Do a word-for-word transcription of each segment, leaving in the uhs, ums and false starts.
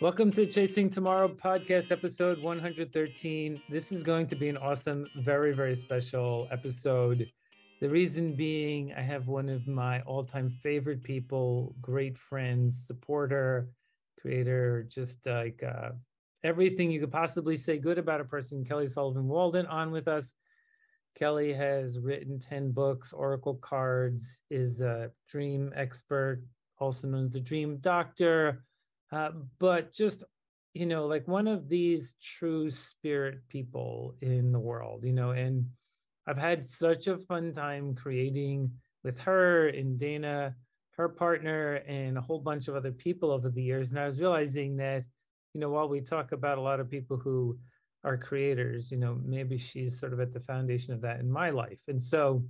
Welcome to Chasing Tomorrow Podcast, episode one hundred thirteen. This is going to be an awesome, very, very special episode. The reason being, I have one of my all-time favorite people, great friends, supporter, creator, just like uh, everything you could possibly say good about a person, Kelly Sullivan Walden, on with us. Kelly has written ten books, Oracle Cards, is a dream expert, also known as the Dream Doctor. Uh, but just, you know, like one of these true spirit people in the world, you know, and I've had such a fun time creating with her and Dana, her partner, and a whole bunch of other people over the years. And I was realizing that, you know, while we talk about a lot of people who are creators, you know, maybe she's sort of at the foundation of that in my life. And so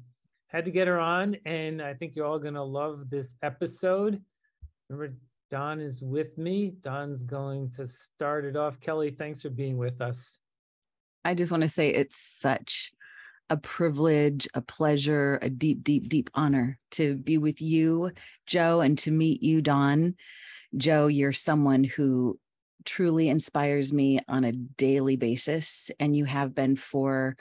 had to get her on, and I think you're all going to love this episode. Remember, Don is with me. Don's going to start it off. Kelly, thanks for being with us. I just want to say it's such a privilege, a pleasure, a deep, deep, deep honor to be with you, Joe, and to meet you, Don. Joe, you're someone who truly inspires me on a daily basis, and you have been for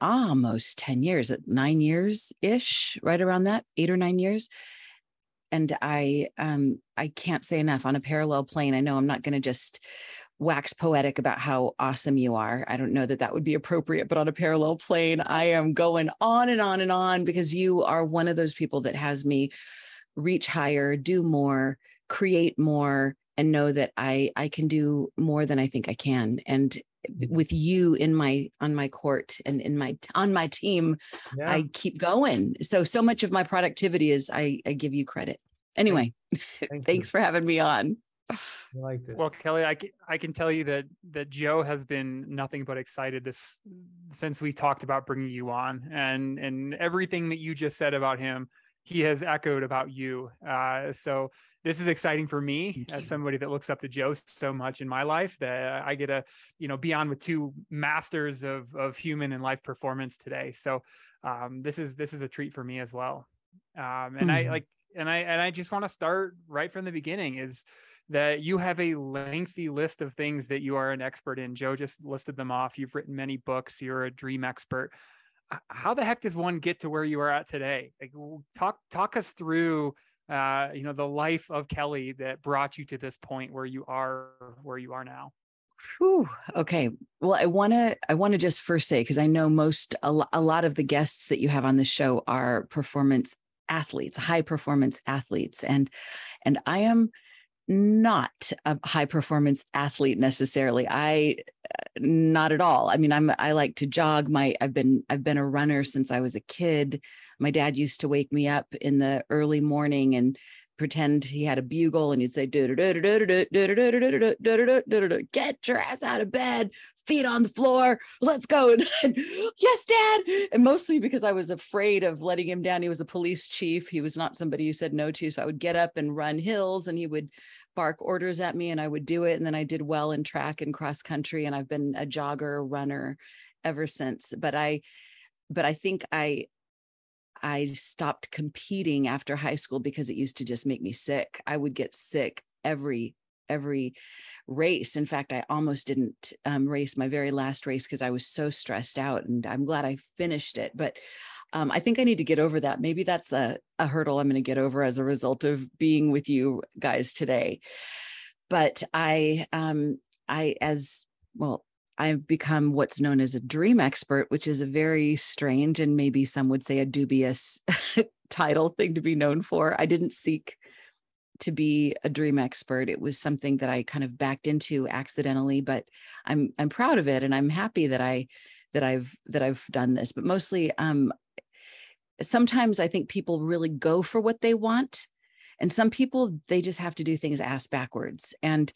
almost ten years, nine years-ish, right around that, eight or nine years. And I um, I can't say enough. On a parallel plane, I know I'm not going to just wax poetic about how awesome you are. I don't know that that would be appropriate, but on a parallel plane, I am going on and on and on because you are one of those people that has me reach higher, do more, create more, and know that I I can do more than I think I can. And with you in my on my court and in my on my team, yeah. I keep going. So so much of my productivity is I, I give you credit. Anyway, Thank thanks you. for having me on. I like this. Well, Kelly, I can, I can tell you that that Joe has been nothing but excited this since we talked about bringing you on, and and everything that you just said about him, he has echoed about you. Uh, so. This is exciting for me as somebody that looks up to Joe so much in my life that I get to, you know, be on with two masters of of human and life performance today. So um, this is this is a treat for me as well. Um, and mm-hmm. I like and I and I just want to start right from the beginning is that you have a lengthy list of things that you are an expert in. Joe just listed them off. You've written many books. You're a dream expert. How the heck does one get to where you are at today? Like, talk talk us through. Uh, you know, the life of Kelly that brought you to this point where you are, where you are now. Whew. Okay. Well, I want to, I want to just first say, cause I know most, a lot of the guests that you have on the show are performance athletes, high performance athletes. And, and I am not a high performance athlete necessarily. I, not at all. I mean, I'm, I like to jog my, I've been, I've been a runner since I was a kid. My dad used to wake me up in the early morning and pretend he had a bugle, and he'd say, get your ass out of bed, feet on the floor, let's go. And yes, Dad. And mostly because I was afraid of letting him down. He was a police chief. He was not somebody you said no to. So I would get up and run hills, and he would bark orders at me, and I would do it. And then I did well in track and cross country, and I've been a jogger, runner ever since. But I, but I think I, I stopped competing after high school because it used to just make me sick. I would get sick every, every race. In fact, I almost didn't um, race my very last race because I was so stressed out, and I'm glad I finished it. But um, I think I need to get over that. Maybe that's a, a hurdle I'm going to get over as a result of being with you guys today. But I, um, I, as well, I've become what's known as a dream expert, which is a very strange and maybe some would say a dubious title thing to be known for. I didn't seek to be a dream expert. It was something that I kind of backed into accidentally, but I'm I'm proud of it, and I'm happy that I that I've that I've done this. But mostly, um, sometimes I think people really go for what they want, and some people they just have to do things ass backwards. And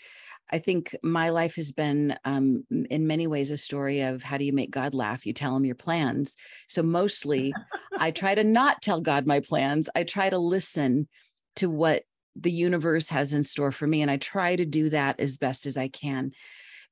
I think my life has been, um, in many ways, a story of how do you make God laugh? You tell him your plans. So mostly I try to not tell God my plans. I try to listen to what the universe has in store for me. And I try to do that as best as I can.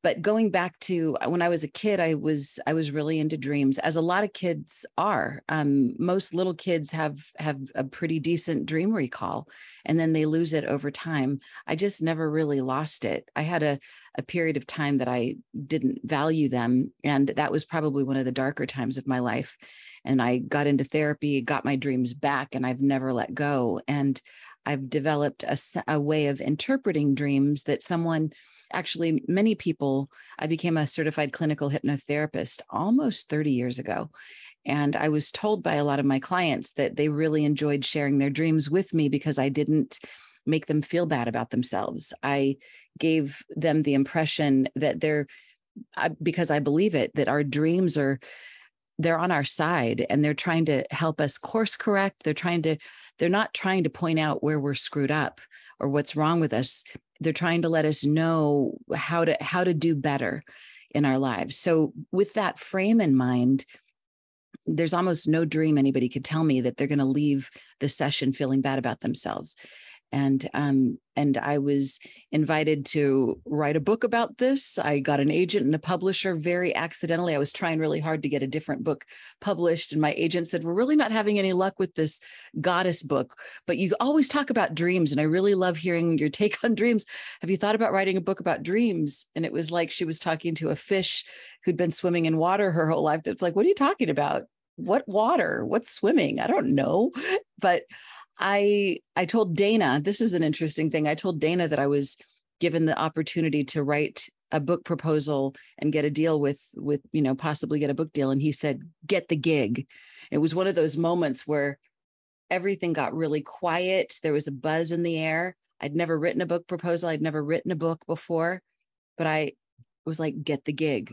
But going back to when I was a kid, I was I was really into dreams, as a lot of kids are. Um, most little kids have have a pretty decent dream recall, and then they lose it over time. I just never really lost it. I had a, a period of time that I didn't value them, and that was probably one of the darker times of my life. And I got into therapy, got my dreams back, and I've never let go. And I've developed a, a way of interpreting dreams that someone... Actually, many people, I became a certified clinical hypnotherapist almost thirty years ago. And I was told by a lot of my clients that they really enjoyed sharing their dreams with me because I didn't make them feel bad about themselves. I gave them the impression that they're, because I believe it, that our dreams are, they're on our side and they're trying to help us course correct. They're trying to, they're not trying to point out where we're screwed up or what's wrong with us. They're trying to let us know how to how to do better in our lives. So with that frame in mind, there's almost no dream anybody could tell me that they're going to leave the session feeling bad about themselves. And um, and I was invited to write a book about this. I got an agent and a publisher very accidentally. I was trying really hard to get a different book published. And my agent said, we're really not having any luck with this goddess book, but you always talk about dreams. And I really love hearing your take on dreams. Have you thought about writing a book about dreams? And it was like she was talking to a fish who'd been swimming in water her whole life. That's like, what are you talking about? What water? What's swimming? I don't know. But I I told Dana, this is an interesting thing. I told Dana that I was given the opportunity to write a book proposal and get a deal with, with, you know, possibly get a book deal. And he said, get the gig. It was one of those moments where everything got really quiet. There was a buzz in the air. I'd never written a book proposal. I'd never written a book before, but I was like, get the gig.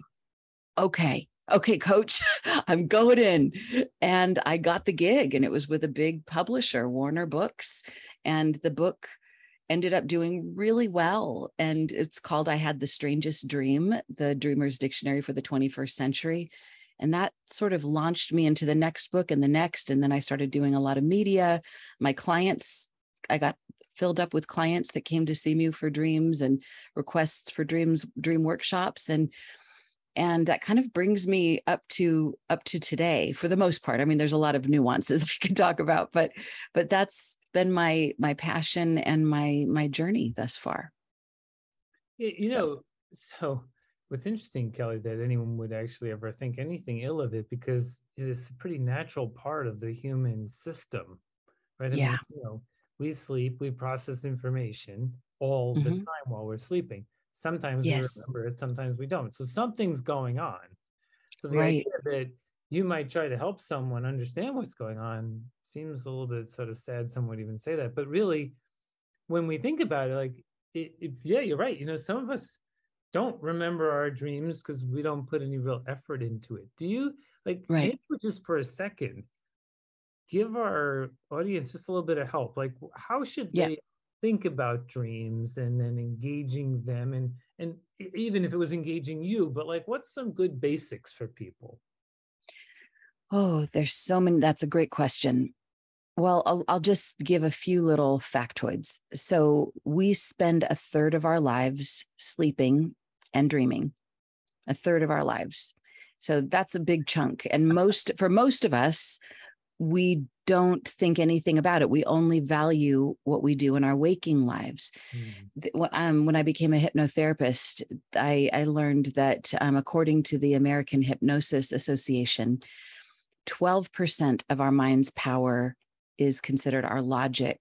Okay. Okay, coach, I'm going in. And I got the gig, and it was with a big publisher, Warner Books. And the book ended up doing really well. And it's called I Had the Strangest Dream, the Dreamer's Dictionary for the twenty-first century. And that sort of launched me into the next book and the next. And then I started doing a lot of media. My clients, I got filled up with clients that came to see me for dreams and requests for dreams, dream workshops. And And that kind of brings me up to up to today, for the most part. I mean, there's a lot of nuances I could talk about, but but that's been my my passion and my my journey thus far. You know, so what's interesting, Kelly, that anyone would actually ever think anything ill of it, because it's a pretty natural part of the human system, right? I yeah. Mean, you know, we sleep, we process information all mm-hmm. the time while we're sleeping. Sometimes yes. we remember it, sometimes we don't. So something's going on. So the right. idea that you might try to help someone understand what's going on seems a little bit sort of sad. Some would even say that. But really, when we think about it, like, it, it, yeah, you're right. You know, some of us don't remember our dreams because we don't put any real effort into it. Do you, like, right. just for a second, give our audience just a little bit of help? Like, how should yeah. they think about dreams and then engaging them, and and even if it was engaging you, but like, what's some good basics for people? Oh, there's so many. That's a great question. Well, I'll, I'll just give a few little factoids. So we spend a third of our lives sleeping and dreaming, a third of our lives. So that's a big chunk. And most, for most of us, we don't think anything about it. We only value what we do in our waking lives. Mm. When, um, when I became a hypnotherapist, I, I learned that um, according to the American Hypnosis Association, twelve percent of our mind's power is considered our logic,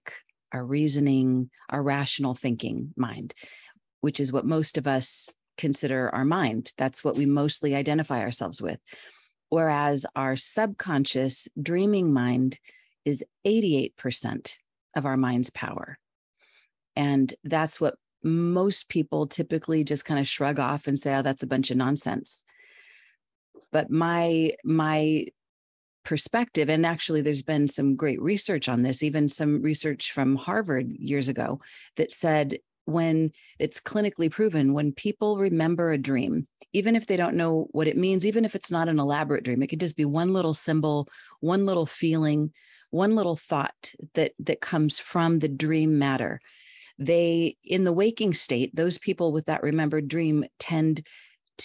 our reasoning, our rational thinking mind, which is what most of us consider our mind. That's what we mostly identify ourselves with. Whereas our subconscious dreaming mind is eighty-eight percent of our mind's power. And that's what most people typically just kind of shrug off and say, oh, that's a bunch of nonsense. But my, my perspective, and actually there's been some great research on this, even some research from Harvard years ago that said, when it's clinically proven, when people remember a dream, even if they don't know what it means, even if it's not an elaborate dream, it could just be one little symbol, one little feeling, one little thought that that comes from the dream matter. They, in the waking state, those people with that remembered dream tend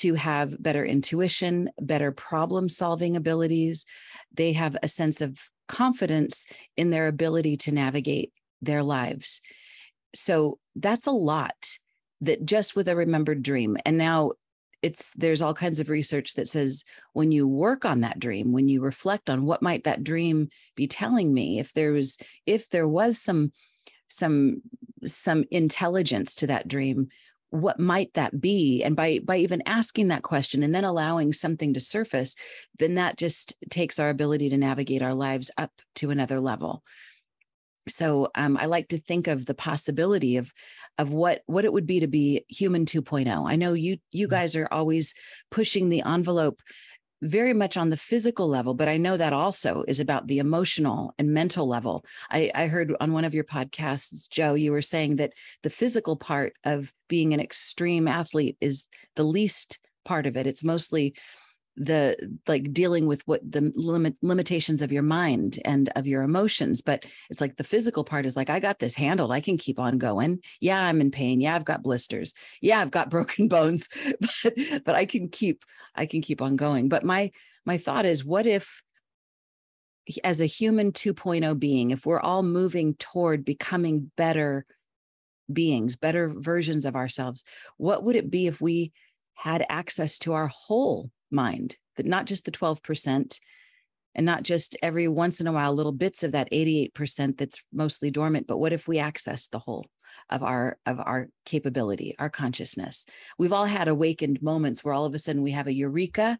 to have better intuition, better problem solving abilities. They have a sense of confidence in their ability to navigate their lives. So that's a lot that just with a remembered dream. And now it's, there's all kinds of research that says when you work on that dream, when you reflect on what might that dream be telling me, if there was, if there was some, some, some intelligence to that dream, what might that be? And by, by even asking that question and then allowing something to surface, then that just takes our ability to navigate our lives up to another level. So um, I like to think of the possibility of, of what, what it would be to be human two point oh. I know you, you guys are always pushing the envelope very much on the physical level, but I know that also is about the emotional and mental level. I, I heard on one of your podcasts, Joe, you were saying that the physical part of being an extreme athlete is the least part of it. It's mostly the like dealing with what the limit limitations of your mind and of your emotions. But it's like the physical part is like, I got this handled. I can keep on going. Yeah, I'm in pain. Yeah, I've got blisters. Yeah, I've got broken bones, but, but I can keep, I can keep on going. But my, my thought is, what if as a human two point oh being, if we're all moving toward becoming better beings, better versions of ourselves, what would it be if we had access to our whole mind, that not just the twelve percent and not just every once in a while little bits of that eighty-eight percent that's mostly dormant, but what if we access the whole of our of our capability, our consciousness? We've all had awakened moments where all of a sudden we have a eureka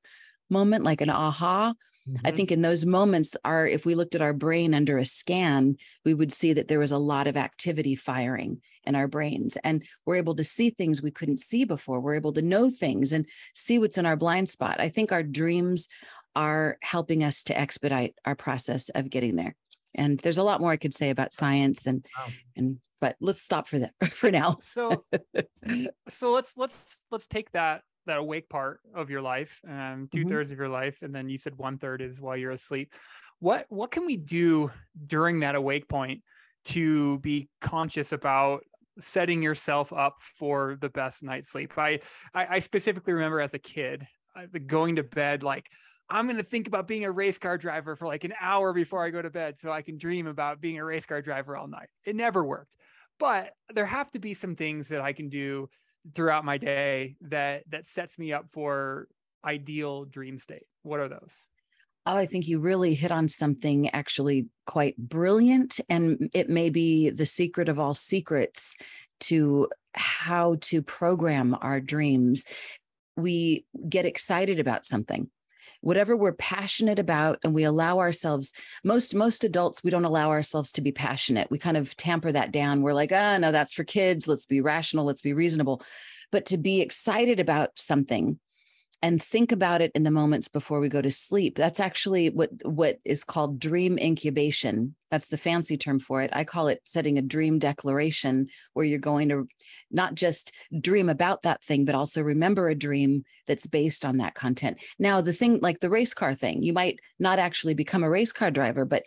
moment, like an aha. Mm-hmm. I think in those moments are, if we looked at our brain under a scan, we would see that there was a lot of activity firing in our brains, and we're able to see things we couldn't see before. We're able to know things and see what's in our blind spot. I think our dreams are helping us to expedite our process of getting there. And there's a lot more I could say about science and, wow. and, but let's stop for that for now. So, so let's, let's, let's take that, that awake part of your life, um, two mm-hmm. thirds of your life. And then you said one third is while you're asleep. What, what can we do during that awake point to be conscious about setting yourself up for the best night's sleep? I, I, I specifically remember as a kid I, going to bed, like, I'm going to think about being a race car driver for like an hour before I go to bed so I can dream about being a race car driver all night. It never worked, but there have to be some things that I can do throughout my day that, that sets me up for ideal dream state. What are those? Oh, I think you really hit on something actually quite brilliant. And it may be the secret of all secrets to how to program our dreams. We get excited about something, whatever we're passionate about, and we allow ourselves, most, most adults, we don't allow ourselves to be passionate. We kind of tamper that down. We're like, oh, no, that's for kids. Let's be rational. Let's be reasonable. But to be excited about something and think about it in the moments before we go to sleep. That's actually what, what is called dream incubation. That's the fancy term for it. I call it setting a dream declaration, where you're going to not just dream about that thing, but also remember a dream that's based on that content. Now, the thing like the race car thing, you might not actually become a race car driver, but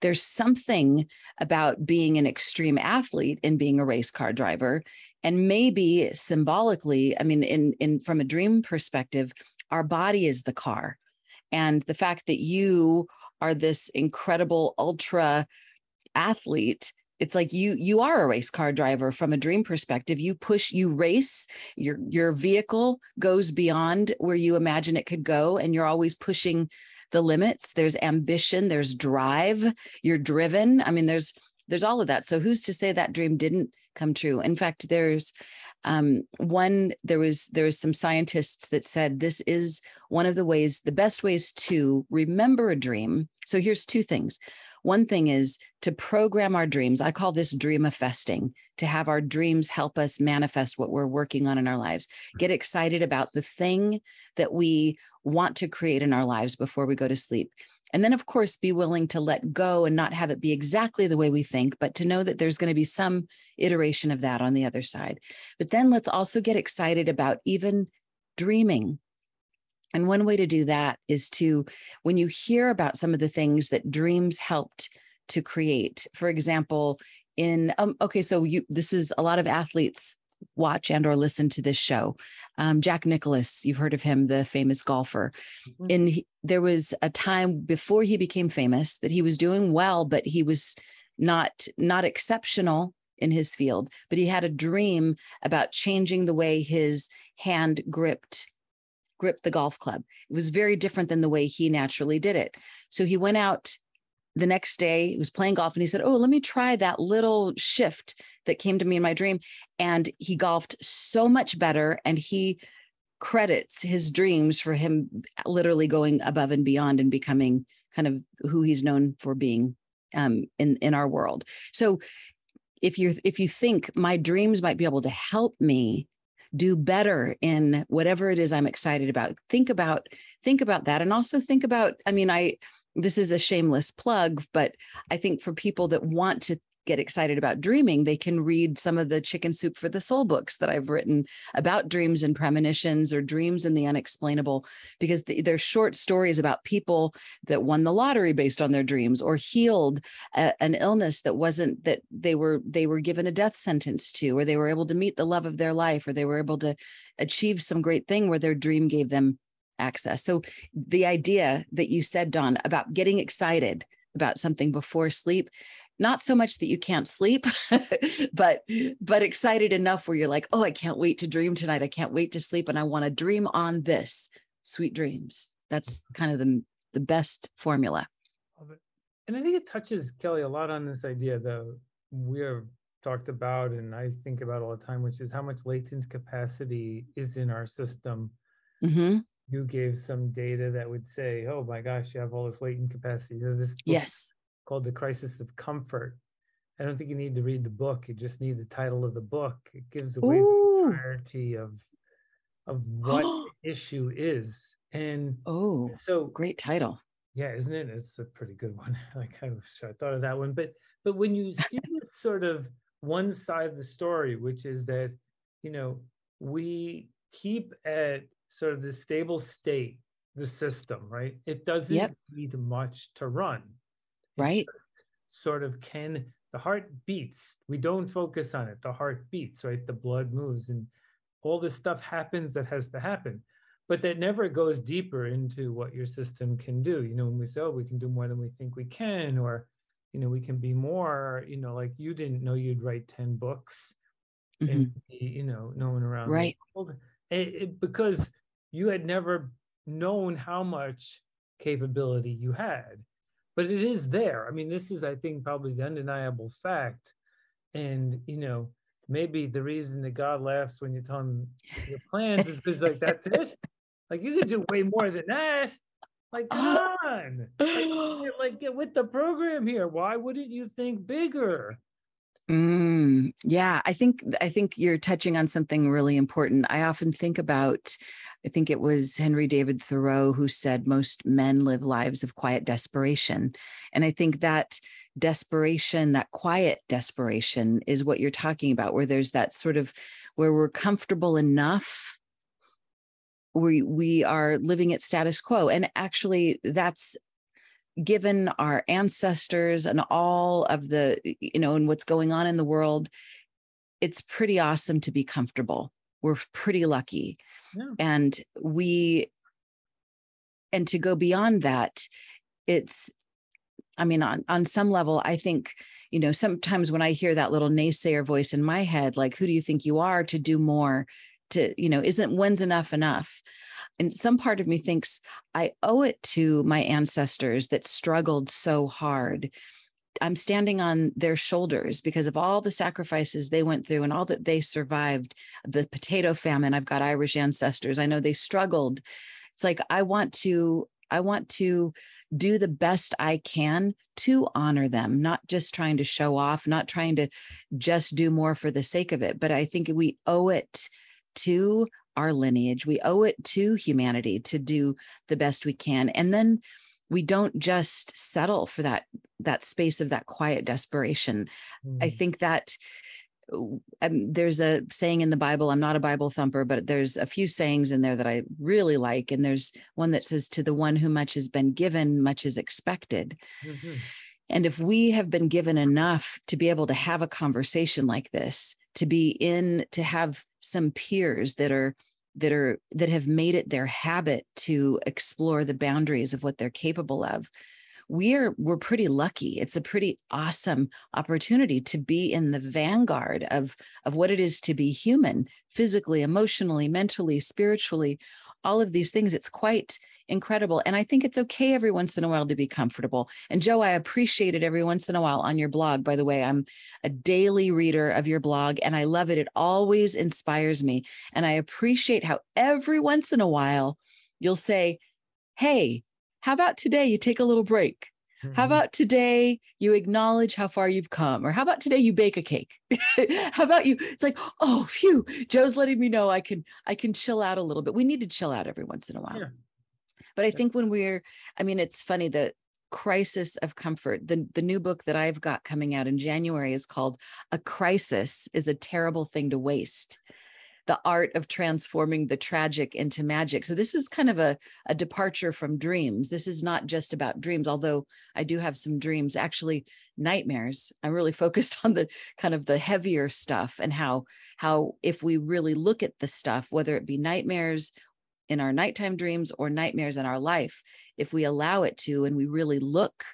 there's something about being an extreme athlete and being a race car driver. And maybe symbolically, I mean, in, in, from a dream perspective, our body is the car. And the fact that you are this incredible ultra athlete, it's like you, you are a race car driver from a dream perspective. You push, you race, your, your vehicle goes beyond where you imagine it could go. And you're always pushing the limits. There's ambition, there's drive, you're driven. I mean, there's, there's all of that. So who's to say that dream didn't come true? In fact, there's um, one, there was, there was some scientists that said, this is one of the ways, the best ways to remember a dream. So here's two things. One thing is to program our dreams. I call this dreamifesting, to have our dreams help us manifest what we're working on in our lives. Get excited about the thing that we want to create in our lives before we go to sleep. And then, of course, be willing to let go and not have it be exactly the way we think, but to know that there's going to be some iteration of that on the other side. But then let's also get excited about even dreaming. And one way to do that is to, when you hear about some of the things that dreams helped to create, for example, in, um, okay, so you, this is a lot of athletes watch and or listen to this show. Um, Jack Nicklaus, you've heard of him, the famous golfer. Mm-hmm. And he, there was a time before he became famous that he was doing well, but he was not, not exceptional in his field, but he had a dream about changing the way his hand gripped gripped the golf club. It was very different than the way he naturally did it. So he went out the next day, he was playing golf, and he said, oh, let me try that little shift that came to me in my dream. And he golfed so much better, and he credits his dreams for him literally going above and beyond and becoming kind of who he's known for being um, in, in our world. So if you're, if you think my dreams might be able to help me do better in whatever it is I'm excited about, think about, think about that. And also think about, I mean, I, this is a shameless plug, but I think for people that want to get excited about dreaming, they can read some of the Chicken Soup for the Soul books that I've written about dreams and premonitions or dreams and the unexplainable, because they're short stories about people that won the lottery based on their dreams or healed a, an illness that wasn't, that they were, they were given a death sentence to, or they were able to meet the love of their life, or they were able to achieve some great thing where their dream gave them access. So the idea that you said, Dawn, about getting excited about something before sleep, not so much that you can't sleep, but but excited enough where you're like, oh, I can't wait to dream tonight. I can't wait to sleep. And I want to dream on this. Sweet dreams. That's kind of the, the best formula. And I think it touches, Kelly, a lot on this idea that we have talked about and I think about all the time, which is how much latent capacity is in our system. Mm-hmm. You gave some data that would say, oh my gosh, you have all this latent capacity. So this book, yes, called The Crisis of Comfort. I don't think you need to read the book. You just need the title of the book. It gives away Ooh. the entirety of, of what the issue is. And oh, so great title. Yeah, isn't it? It's a pretty good one. Like I, I thought of that one. But but when you see this sort of one side of the story, which is that, you know, we keep at sort of the stable state, the system, right? It doesn't yep. need much to run. Right. Sort of can, the heart beats, we don't focus on it. The heart beats, right? The blood moves and all this stuff happens that has to happen, but that never goes deeper into what your system can do. You know, when we say, oh, we can do more than we think we can, or, you know, we can be more, you know, like you didn't know you'd write ten books mm-hmm. and be, you know, no one around right. the world. It, it, because you had never known how much capability you had. But it is there. I mean, this is, I think, probably the undeniable fact. And, you know, maybe the reason that God laughs when you tell him your plans is because, like, that's it. Like, you could do way more than that. Like, come on. Like, like, get with the program here. Why wouldn't you think bigger? Mm, yeah, I think, I think you're touching on something really important. I often think about, I think it was Henry David Thoreau who said most men live lives of quiet desperation. And I think that desperation, that quiet desperation is what you're talking about, where there's that sort of, where we're comfortable enough, we, we are living at status quo. And actually that's given our ancestors and all of the, you know, and what's going on in the world, it's pretty awesome to be comfortable. We're pretty lucky. Yeah. And we, and to go beyond that, it's, I mean, on, on some level, I think, you know, sometimes when I hear that little naysayer voice in my head, like, who do you think you are to do more, to, you know, isn't when's enough enough? And some part of me thinks I owe it to my ancestors that struggled so hard. I'm standing on their shoulders because of all the sacrifices they went through and all that they survived, the potato famine. I've got Irish ancestors. I know they struggled. It's like, I want to, I want to do the best I can to honor them, not just trying to show off, not trying to just do more for the sake of it. But I think we owe it to our lineage. We owe it to humanity to do the best we can. And then we don't just settle for that, that space of that quiet desperation. Mm. I think that um, there's a saying in the Bible, I'm not a Bible thumper, but there's a few sayings in there that I really like. And there's one that says, to the one who much has been given, much is expected. Mm-hmm. And if we have been given enough to be able to have a conversation like this, to be in, to have some peers that are, that are, that have made it their habit to explore the boundaries of what they're capable of, we're, we're pretty lucky. It's a pretty awesome opportunity to be in the vanguard of, of what it is to be human, physically, emotionally, mentally, spiritually, all of these things. It's quite incredible. And I think it's okay every once in a while to be comfortable. And Joe, I appreciate it every once in a while on your blog. By the way, I'm a daily reader of your blog and I love it. It always inspires me. And I appreciate how every once in a while you'll say, hey, how about today you take a little break? How about today you acknowledge how far you've come? Or how about today you bake a cake? How about you? It's like, oh, phew, Joe's letting me know I can, I can chill out a little bit. We need to chill out every once in a while. Yeah. But I think when we're, I mean, it's funny, the Crisis of Comfort, the, the new book that I've got coming out in January is called A Crisis is a Terrible Thing to Waste: The Art of Transforming the Tragic into Magic. So this is kind of a, a departure from dreams. This is not just about dreams, although I do have some dreams, actually nightmares. I'm really focused on the kind of the heavier stuff and how, how if we really look at the stuff, whether it be nightmares in our nighttime dreams or nightmares in our life, if we allow it to and we really look,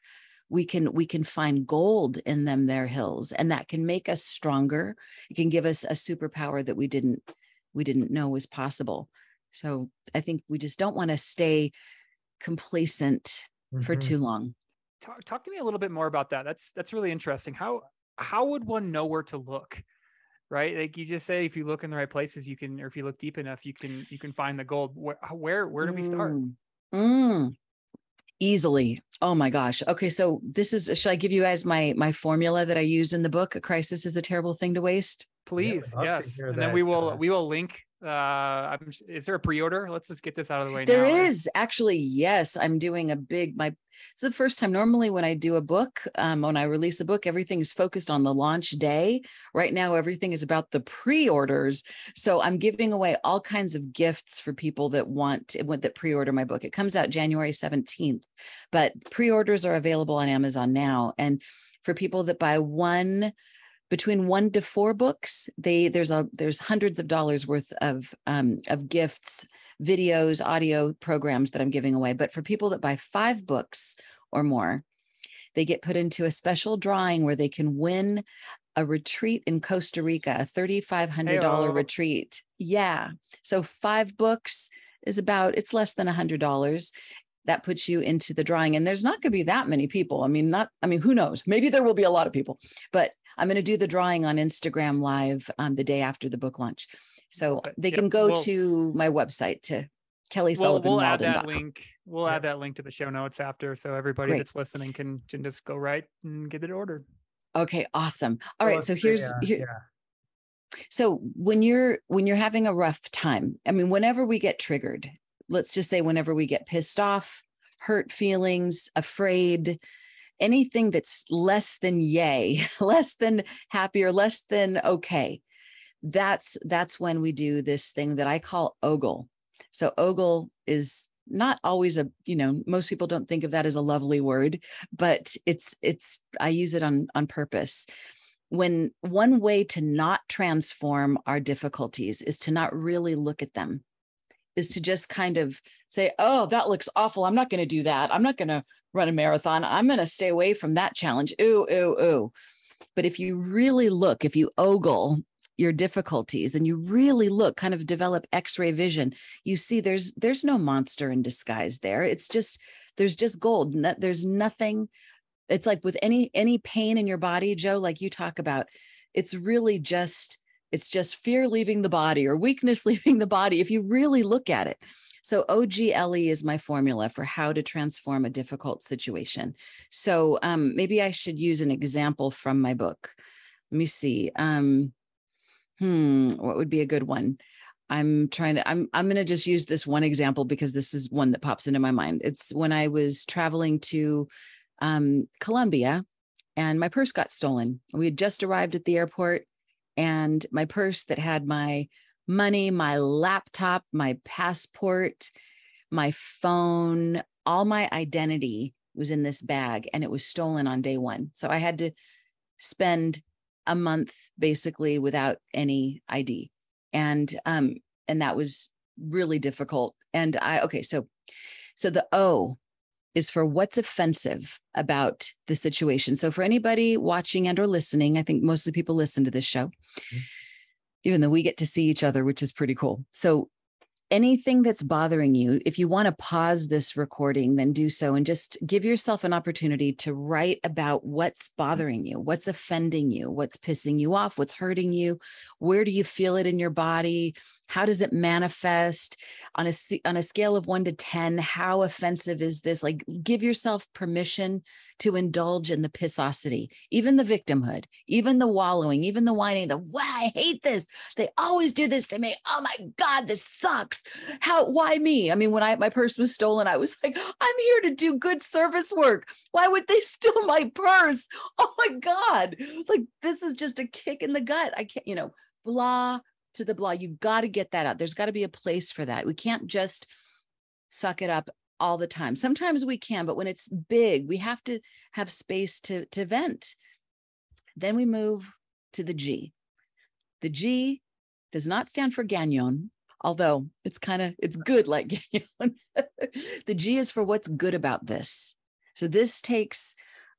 we can we can find gold in them, their hills, and that can make us stronger. It can give us a superpower that we didn't we didn't know was possible. So I think we just don't want to stay complacent mm-hmm. for too long. Talk, talk to me a little bit more about that. That's, that's really interesting. How, how would one know where to look, right? Like you just say, if you look in the right places, you can, or if you look deep enough, you can, you can find the gold. Where, where, where do we start? Mm. Easily. Oh my gosh. Okay. So this is, should I give you guys my, my formula that I use in the book, A Crisis is a Terrible Thing to Waste? Please. Yeah, yes. And then we will, we will link, uh, I'm, is there a pre-order? Let's just get this out of the way. There now. is actually, yes. I'm doing a big, my, it's the first time normally when I do a book, um, when I release a book, everything is focused on the launch day. Right now, everything is about the pre-orders. So I'm giving away all kinds of gifts for people that want, that pre-order my book. It comes out January seventeenth, but pre-orders are available on Amazon now. And for people that buy one, between one to four books, they there's a there's hundreds of dollars worth of um, of gifts, videos, audio programs that I'm giving away. But for people that buy five books or more, they get put into a special drawing where they can win a retreat in Costa Rica, a thirty-five hundred dollars Heyo. retreat. Yeah. So five books is about, it's less than one hundred dollars. That puts you into the drawing. And there's not going to be that many people. I mean, not, I mean, who knows? Maybe there will be a lot of people, but I'm going to do the drawing on Instagram Live um, the day after the book launch. So they yep. can go we'll, to my website, to Kelly Sullivan Walden. We'll, we'll add that link. We'll yep. add that link to the show notes after. So everybody Great. that's listening can, can just go right and get it ordered. Okay. Awesome. All well, right. So here's, yeah, here, yeah. so when you're, when you're having a rough time, I mean, whenever we get triggered, let's just say whenever we get pissed off, hurt feelings, afraid, anything that's less than yay, less than happy, or less than okay, that's that's when we do this thing that I call ogle. So ogle is not always a, you know, most people don't think of that as a lovely word, but it's it's I use it on on purpose. When one way to not transform our difficulties is to not really look at them, is to just kind of say, oh, that looks awful. I'm not going to do that. I'm not going to run a marathon. I'm going to stay away from that challenge. Ooh, ooh, ooh. But if you really look, if you ogle your difficulties and you really look, kind of develop X-ray vision, you see there's there's no monster in disguise there. It's just, there's just gold. There's nothing. It's like with any any pain in your body, Joe, like you talk about, it's really just, it's just fear leaving the body or weakness leaving the body if you really look at it. So ogle is my formula for how to transform a difficult situation. So um, maybe I should use an example from my book. Let me see. Um, hmm, what would be a good one? I'm trying to, I'm, I'm going to just use this one example because this is one that pops into my mind. It's when I was traveling to um, Colombia and my purse got stolen. We had just arrived at the airport and my purse that had my money, my laptop, my passport, my phone, all my identity was in this bag, and it was stolen on day one. So I had to spend a month basically without any I D. And, um, and that was really difficult. And I, okay. So, so the O is for what's offensive about the situation. So for anybody watching and or listening, I think mostly people listen to this show, mm-hmm. even though we get to see each other, which is pretty cool. So anything that's bothering you, if you want to pause this recording, then do so, and just give yourself an opportunity to write about what's bothering you, what's offending you, what's pissing you off, what's hurting you, where do you feel it in your body, how does it manifest on a on a scale of one to ten? How offensive is this? Like, give yourself permission to indulge in the pissosity, even the victimhood, even the wallowing, even the whining, the wow, I hate this. They always do this to me. Oh my God, this sucks. How, why me? I mean, when I my purse was stolen, I was like, I'm here to do good service work. Why would they steal my purse? Oh my God. Like, this is just a kick in the gut. I can't, you know, blah. to the blah. You got to get that out. There's got to be a place for that. We can't just suck it up all the time. Sometimes we can, but when it's big, we have to have space to, to vent. Then we move to the G. The G does not stand for gagnon, although it's kind of, it's good like gagnon. The G is for what's good about this. So this takes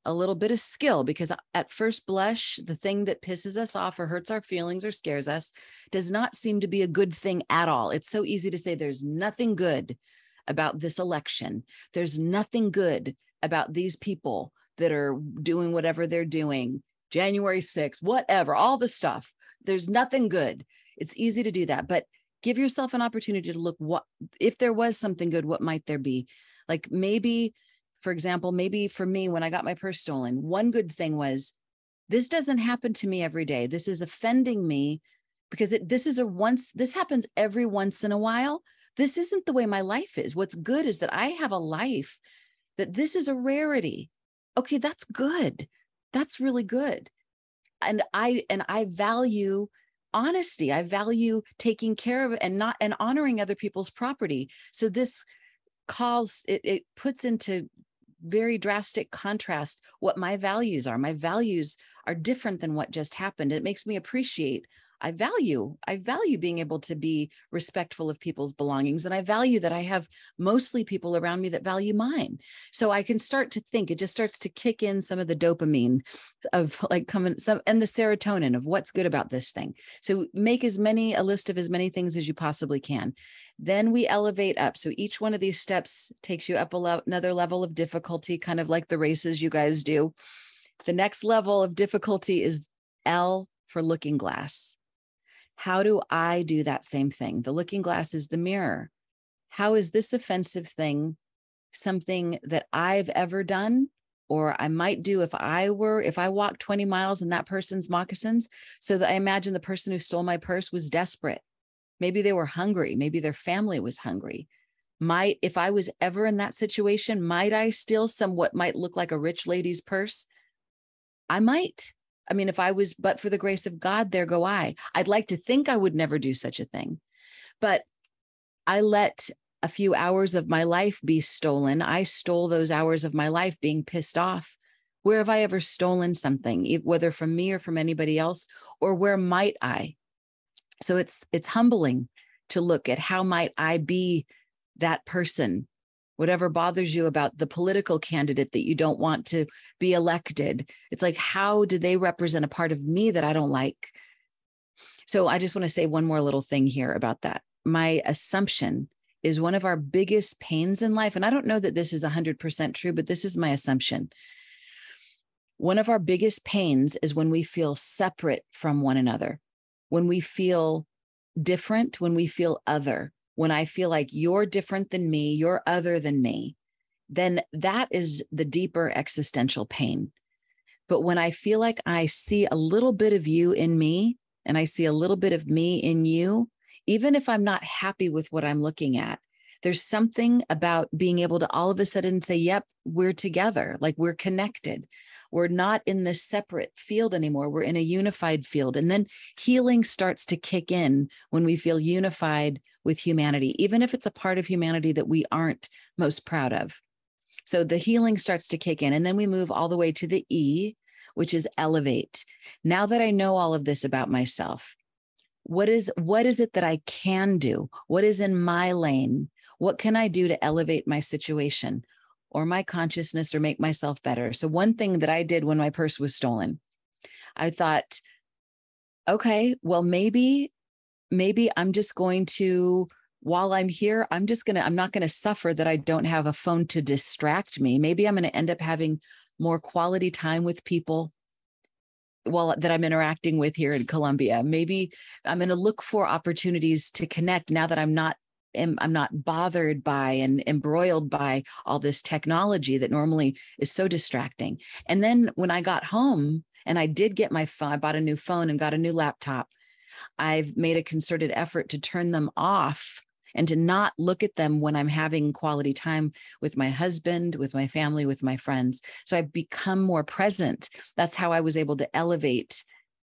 a little bit of skill, because at first blush, the thing that pisses us off or hurts our feelings or scares us does not seem to be a good thing at all. It's so easy to say there's nothing good about this election. There's nothing good about these people that are doing whatever they're doing, January sixth, whatever, all the stuff. There's nothing good. It's easy to do that, but give yourself an opportunity to look, what if there was something good, what might there be? Like maybe For example, maybe for me, when I got my purse stolen, one good thing was, this doesn't happen to me every day. This is offending me because it, this is a once, this happens every once in a while. This isn't the way my life is. What's good is that I have a life that this is a rarity. Okay, that's good. That's really good. And I, and I value honesty. I value taking care of and not, and honoring other people's property. So this calls, it, it puts into very drastic contrast what my values are. My values are different than what just happened. It makes me appreciate, I value, I value being able to be respectful of people's belongings. And I value that I have mostly people around me that value mine. So I can start to think, it just starts to kick in some of the dopamine of like coming some and the serotonin of what's good about this thing. So make as many, a list of as many things as you possibly can. Then we elevate up. So each one of these steps takes you up another level of difficulty, kind of like the races you guys do. The next level of difficulty is L for looking glass. How do I do that same thing? The looking glass is the mirror. How is this offensive thing something that I've ever done, or I might do if I were, if I walked twenty miles in that person's moccasins? So that I imagine the person who stole my purse was desperate. Maybe they were hungry. Maybe their family was hungry. Might, if I was ever in that situation, might I steal some, what might look like a rich lady's purse? I might. I mean, if I was, but for the grace of God, there go I. I'd like to think I would never do such a thing, but I let a few hours of my life be stolen. I stole those hours of my life being pissed off. Where have I ever stolen something, whether from me or from anybody else, or where might I? So it's, it's humbling to look at how might I be that person. Whatever bothers you about the political candidate that you don't want to be elected. It's like, how do they represent a part of me that I don't like? So I just want to say one more little thing here about that. My assumption is one of our biggest pains in life. And I don't know that this is one hundred percent true, but this is my assumption. One of our biggest pains is when we feel separate from one another, when we feel different, when we feel other. When I feel like you're different than me, you're other than me, then that is the deeper existential pain. But when I feel like I see a little bit of you in me, and I see a little bit of me in you, even if I'm not happy with what I'm looking at, there's something about being able to all of a sudden say, yep, we're together, like we're connected. We're not in this separate field anymore. We're in a unified field. And then healing starts to kick in when we feel unified with humanity, even if it's a part of humanity that we aren't most proud of. So the healing starts to kick in, and then we move all the way to the E, which is elevate. Now that I know all of this about myself, what is, what is it that I can do? What is in my lane? What can I do to elevate my situation or my consciousness or make myself better? So one thing that I did when my purse was stolen, I thought, okay, well, maybe, maybe I'm just going to, while I'm here, I'm just going to, I'm not going to suffer that I don't have a phone to distract me. Maybe I'm going to end up having more quality time with people well, that I'm interacting with here in Colombia. Maybe I'm going to look for opportunities to connect now that I'm not I'm not bothered by and embroiled by all this technology that normally is so distracting. And then when I got home and I did get my phone, I bought a new phone and got a new laptop, I've made a concerted effort to turn them off and to not look at them when I'm having quality time with my husband, with my family, with my friends. So I've become more present. That's how I was able to elevate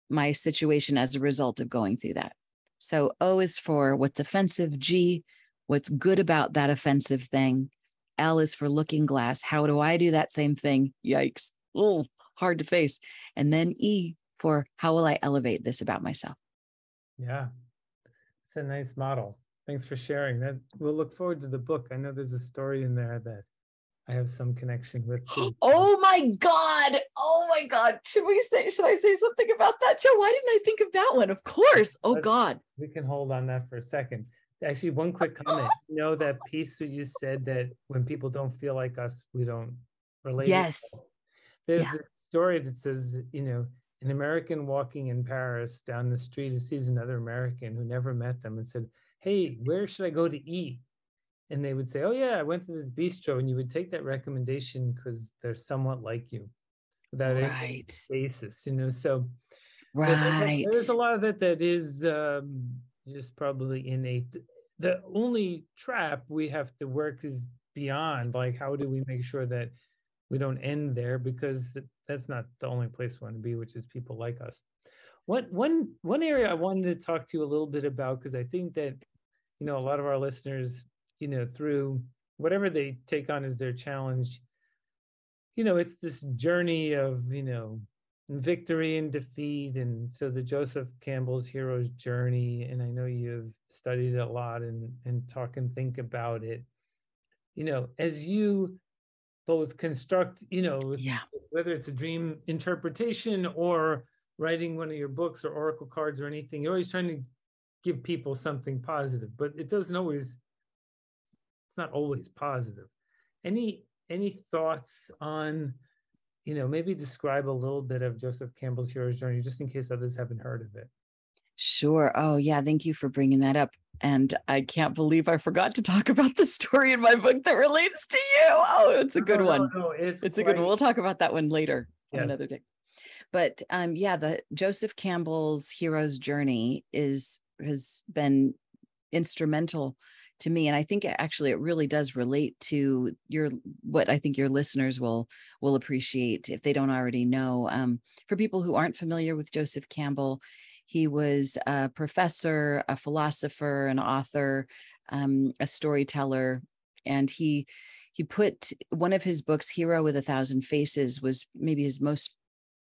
my situation as a result of going through that. So O is for what's offensive, G, what's good about that offensive thing. L is for looking glass. How do I do that same thing? Yikes. Oh, hard to face. And then E for how will I elevate this about myself? Yeah, it's a nice model. Thanks for sharing that. We'll look forward to the book. I know there's a story in there that I have some connection with. Too. Oh my God. Oh my God. Should we say, should I say something about that, Joe? Why didn't I think of that one? Of course. Oh Let's, God. We can hold on that for a second. Actually, one quick comment. You know that piece where you said that when people don't feel like us, we don't relate. Yes. There's yeah. a story that says, you know, an American walking in Paris down the street and sees another American who never met them and said, hey, where should I go to eat? And they would say, oh, yeah, I went to this bistro. And you would take that recommendation because they're somewhat like you. Without right. any basis, you know, so. Right. There's a lot of that that is um, just probably innate. The only trap we have to work is beyond, like, how do we make sure that we don't end there? Because that's not the only place we want to be, which is people like us. What, one, one area I wanted to talk to you a little bit about, because I think that, you know, a lot of our listeners, you know, through whatever they take on as their challenge, you know, it's this journey of, you know, victory and defeat. And so the Joseph Campbell's hero's journey, and I know you've studied it a lot and, and talk and think about it, you know, as you both construct, you know, yeah. whether it's a dream interpretation or writing one of your books or oracle cards or anything, you're always trying to give people something positive, but it doesn't always it's not always positive. Any any thoughts on, you know, maybe describe a little bit of Joseph Campbell's Hero's Journey, just in case others haven't heard of it? Sure. Oh, yeah. Thank you for bringing that up. And I can't believe I forgot to talk about the story in my book that relates to you. Oh, it's a good no, no, one. No, it's it's quite... a good one. We'll talk about that one later yes. on another day. But um, yeah, the Joseph Campbell's Hero's Journey is has been instrumental to me. And I think actually it really does relate to your, what I think your listeners will, will appreciate if they don't already know. Um, for people who aren't familiar with Joseph Campbell, he was a professor, a philosopher, an author, um, a storyteller. And he, he put one of his books, Hero with a Thousand Faces, was maybe his most,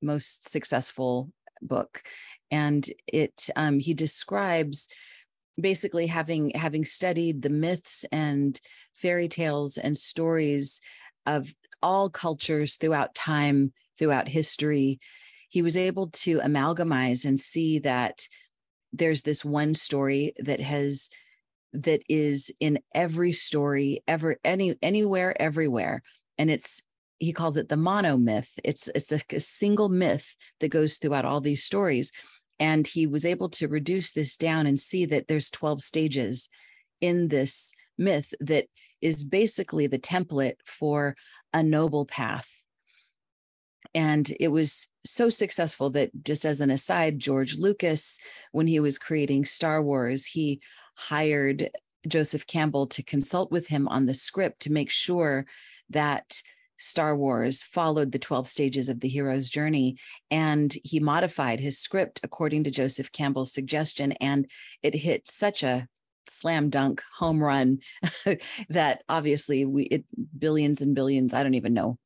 most successful book. And it, um, he describes basically having having studied the myths and fairy tales and stories of all cultures throughout time, throughout history, he was able to amalgamize and see that there's this one story that has that is in every story ever, any anywhere, everywhere. And it's he calls it the monomyth. It's it's a, a single myth that goes throughout all these stories. And he was able to reduce this down and see that there's twelve stages in this myth that is basically the template for a noble path. And it was so successful that, just as an aside, George Lucas, when he was creating Star Wars, he hired Joseph Campbell to consult with him on the script to make sure that Star Wars followed the twelve stages of the hero's journey, and he modified his script according to Joseph Campbell's suggestion, and it hit such a slam dunk home run that obviously we it billions and billions, I don't even know,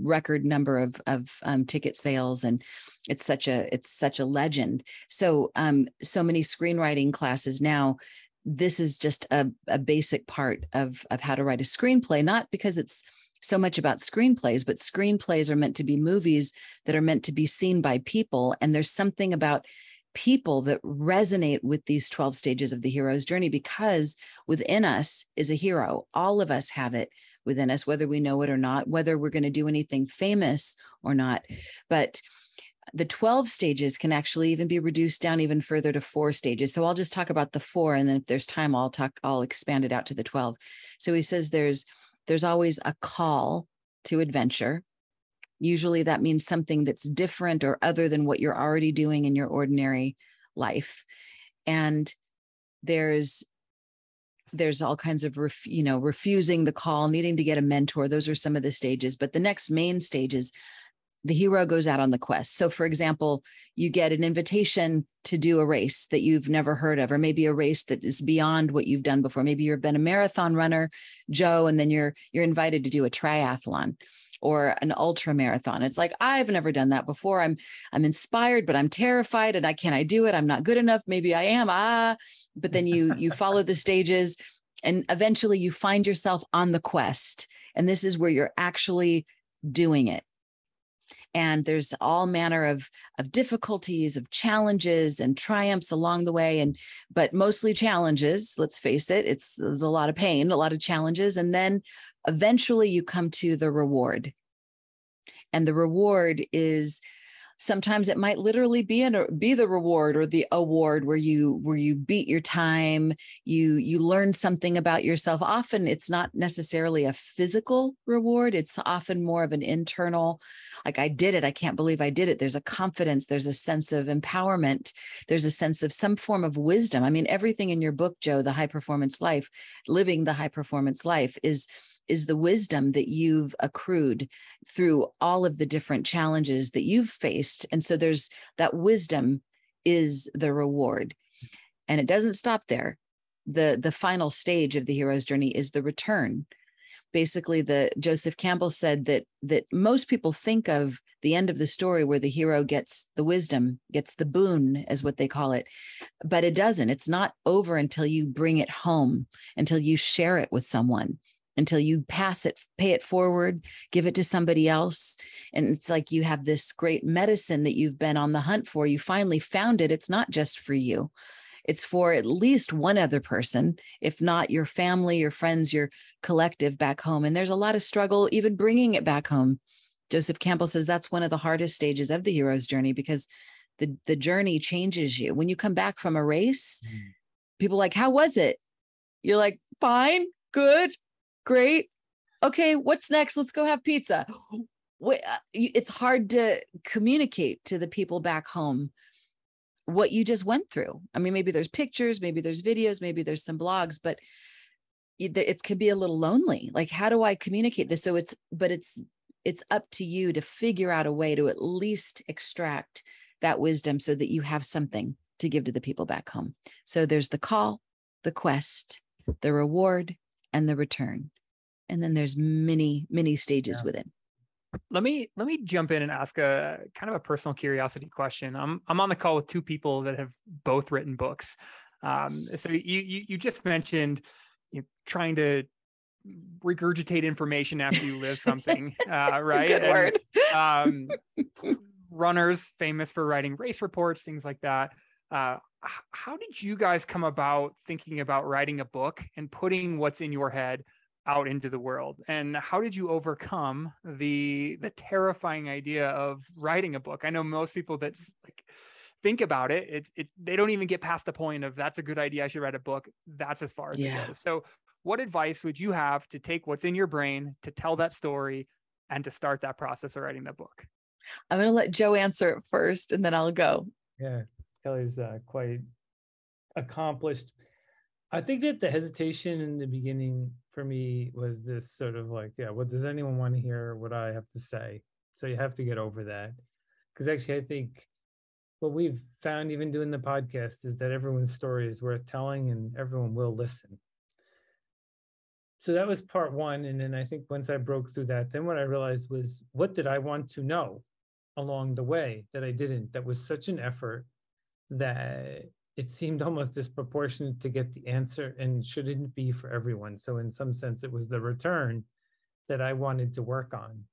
record number of of um, ticket sales, and it's such a it's such a legend. So um, so many screenwriting classes now. This is just a, a basic part of of how to write a screenplay. Not because it's so much about screenplays, but screenplays are meant to be movies that are meant to be seen by people, and there's something about people that resonate with these twelve stages of the hero's journey, because within us is a hero. All of us have it within us, whether we know it or not, whether we're going to do anything famous or not. But the twelve stages can actually even be reduced down even further to four stages. So I'll just talk about the four, and then if there's time, I'll talk, I'll expand it out to the twelve. So he says there's, there's always a call to adventure. Usually that means something that's different or other than what you're already doing in your ordinary life. And there's there's all kinds of, ref, you know, refusing the call, needing to get a mentor. Those are some of the stages. But the next main stage is the hero goes out on the quest. So, for example, you get an invitation to do a race that you've never heard of, or maybe a race that is beyond what you've done before. Maybe you've been a marathon runner, Joe, and then you're you're invited to do a triathlon or an ultra marathon. It's like, I've never done that before. I'm I'm inspired, but I'm terrified, and I can I do it? I'm not good enough. Maybe I am. Ah, but then you you follow the stages, and eventually you find yourself on the quest. And this is where you're actually doing it. And there's all manner of, of difficulties, of challenges and triumphs along the way, and but mostly challenges, let's face it, it's there's a lot of pain, a lot of challenges. And then eventually you come to the reward. And the reward is, sometimes it might literally be an, be the reward or the award where you where you beat your time, you you learn something about yourself. Often it's not necessarily a physical reward. It's often more of an internal, like, I did it. I can't believe I did it. There's a confidence. There's a sense of empowerment. There's a sense of some form of wisdom. I mean, everything in your book, Joe, The High Performance Life, Living the High Performance Life, is is the wisdom that you've accrued through all of the different challenges that you've faced. And so there's that wisdom is the reward. And it doesn't stop there. The, the final stage of the hero's journey is the return. Basically, the Joseph Campbell said that that most people think of the end of the story where the hero gets the wisdom, gets the boon, as what they call it, but it doesn't. It's not over until you bring it home, until you share it with someone, until you pass it, pay it forward, give it to somebody else. And it's like you have this great medicine that you've been on the hunt for. You finally found it. It's not just for you. It's for at least one other person, if not your family, your friends, your collective back home. And there's a lot of struggle even bringing it back home. Joseph Campbell says that's one of the hardest stages of the hero's journey, because the, the journey changes you. When you come back from a race, mm. people are like, how was it? You're like, fine, good. Great. Okay. What's next? Let's go have pizza. It's hard to communicate to the people back home what you just went through. I mean, maybe there's pictures, maybe there's videos, maybe there's some blogs, but it, it could be a little lonely. Like, how do I communicate this? So it's, but it's, it's up to you to figure out a way to at least extract that wisdom so that you have something to give to the people back home. So there's the call, the quest, the reward, and the return. And then there's many, many stages yeah. within. Let me, let me jump in and ask a kind of a personal curiosity question. I'm, I'm on the call with two people that have both written books. Um, so you, you, you just mentioned you know, trying to regurgitate information after you live something, uh, right? Good word. And, um, runners famous for writing race reports, things like that. Uh, how did you guys come about thinking about writing a book and putting what's in your head out into the world? And how did you overcome the the terrifying idea of writing a book? I know most people that like, think about it, it, it, they don't even get past the point of that's a good idea, I should write a book. That's as far as yeah. it goes. So what advice would you have to take what's in your brain, to tell that story, and to start that process of writing the book? I'm going to let Joe answer it first, and then I'll go. Yeah. Kelly's uh, quite accomplished. I think that the hesitation in the beginning for me was this sort of like, yeah, well, does anyone want to hear what I have to say? So you have to get over that. Because actually, I think what we've found even doing the podcast is that everyone's story is worth telling and everyone will listen. So that was part one. And then I think once I broke through that, then what I realized was, what did I want to know along the way that I didn't? That was such an effort that it seemed almost disproportionate to get the answer, and shouldn't be for everyone. So in some sense, it was the return that I wanted to work on.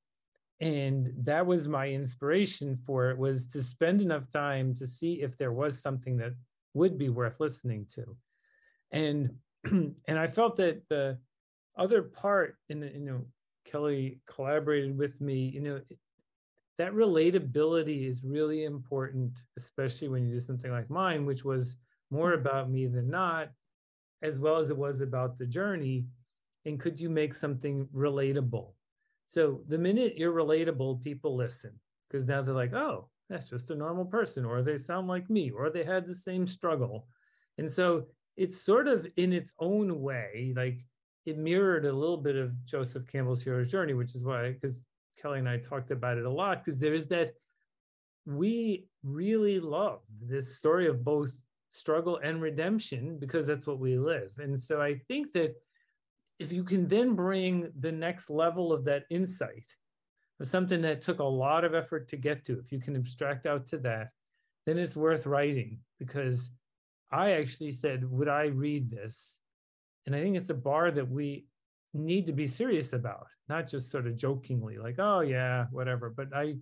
And that was my inspiration for it, was to spend enough time to see if there was something that would be worth listening to. And, and I felt that the other part, and you know, Kelly collaborated with me, you know, that relatability is really important, especially when you do something like mine, which was more about me than not, as well as it was about the journey. And could you make something relatable? So the minute you're relatable, people listen, because now they're like, oh, that's just a normal person, or they sound like me, or they had the same struggle. And so it's sort of in its own way, like, it mirrored a little bit of Joseph Campbell's Hero's Journey, which is why, because Kelly and I talked about it a lot, because there is that, we really love this story of both struggle and redemption, because that's what we live. And so I think that if you can then bring the next level of that insight, of something that took a lot of effort to get to, if you can abstract out to that, then it's worth writing. Because I actually said, would I read this? And I think it's a bar that we need to be serious about, not just sort of jokingly like, oh yeah, whatever. But I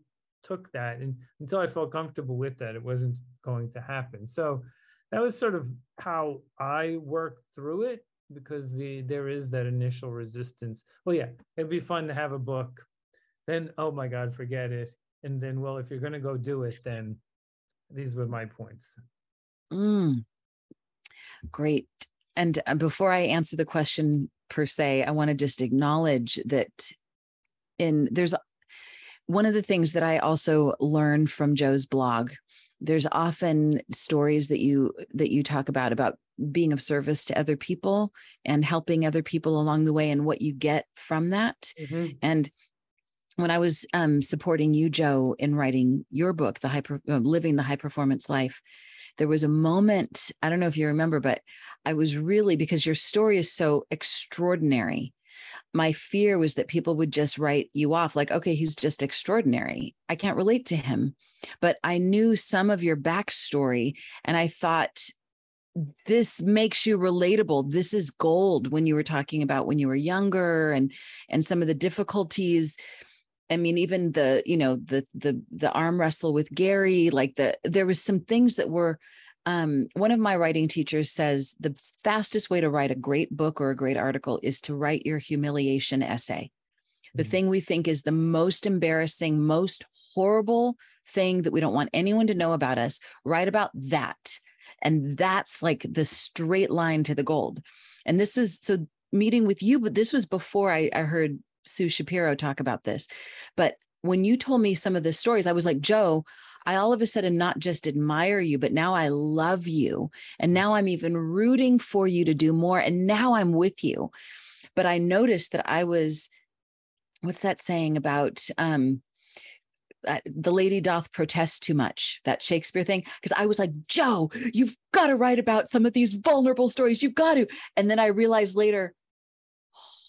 took that, and until I felt comfortable with that, it wasn't going to happen. So that was sort of how I worked through it, because the there is that initial resistance. Well, yeah, it'd be fun to have a book. Then, oh my God, forget it. And then, well, if you're going to go do it, then these were my points. Mm. Great. And before I answer the question per se, I want to just acknowledge that in there's one of the things that I also learned from Joe's blog. There's often stories that you that you talk about about being of service to other people and helping other people along the way, and what you get from that. Mm-hmm. And when I was um, supporting you, Joe, in writing your book, the high uh, living the high performance life. There was a moment, I don't know if you remember, but I was really, because your story is so extraordinary, my fear was that people would just write you off like, okay, he's just extraordinary, I can't relate to him. But I knew some of your backstory, and I thought, this makes you relatable. This is gold. When you were talking about when you were younger and and some of the difficulties, I mean, even the, you know, the, the, the arm wrestle with Gary, like the, there was some things that were, um, one of my writing teachers says the fastest way to write a great book or a great article is to write your humiliation essay. Mm-hmm. The thing we think is the most embarrassing, most horrible thing that we don't want anyone to know about us, write about that. And that's like the straight line to the gold. And this was, so meeting with you, but this was before I, I heard Sue Shapiro talk about this. But when you told me some of the stories, I was like, Joe, I all of a sudden not just admire you, but now I love you. And now I'm even rooting for you to do more. And now I'm with you. But I noticed that I was, what's that saying about um, uh, the lady doth protest too much, that Shakespeare thing? Because I was like, Joe, you've got to write about some of these vulnerable stories. You've got to. And then I realized later,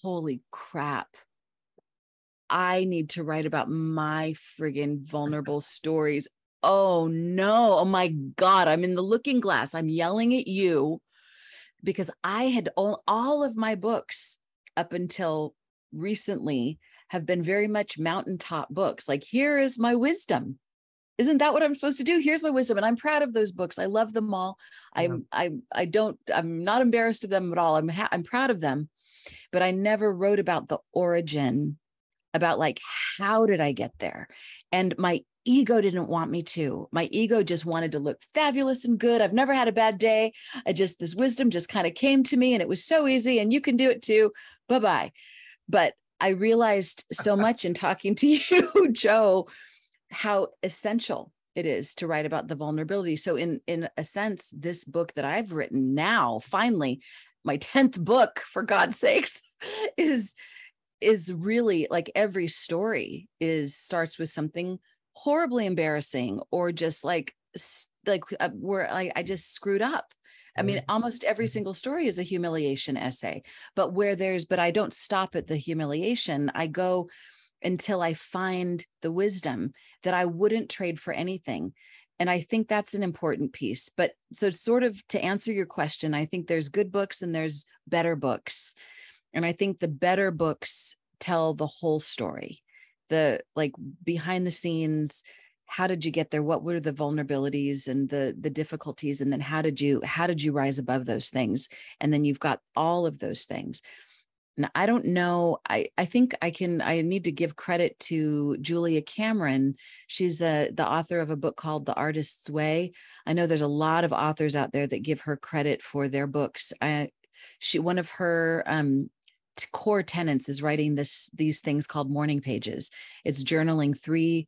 holy crap. I need to write about my friggin' vulnerable stories. Oh no. Oh my God. I'm in the looking glass. I'm yelling at you because I had all, all of my books up until recently have been very much mountaintop books. Like, here is my wisdom. Isn't that what I'm supposed to do? Here's my wisdom. And I'm proud of those books. I love them all. Yeah. I'm, I, I don't, I'm not embarrassed of them at all. I'm, ha- I'm proud of them, but I never wrote about the origin, about like, how did I get there? And my ego didn't want me to. My ego just wanted to look fabulous and good. I've never had a bad day. I just, this wisdom just kind of came to me and it was so easy and you can do it too. Bye-bye. But I realized so much in talking to you, Joe, how essential it is to write about the vulnerability. So in, in a sense, this book that I've written now, finally, my tenth book, for God's sakes, is is really like every story is starts with something horribly embarrassing or just like like uh, where I, I just screwed up. I mean, almost every single story is a humiliation essay, but where there's, but I don't stop at the humiliation. I go until I find the wisdom that I wouldn't trade for anything. And I think that's an important piece. But so sort of to answer your question, I think there's good books and there's better books. And I think the better books tell the whole story, the like behind the scenes, how did you get there? What were the vulnerabilities and the the difficulties? And then how did you how did you rise above those things? And then you've got all of those things. And I don't know. I, I think I can I need to give credit to Julia Cameron. She's a, the author of a book called The Artist's Way. I know there's a lot of authors out there that give her credit for their books. I, she one of her um, core tenets is writing this these things called morning pages. It's journaling three.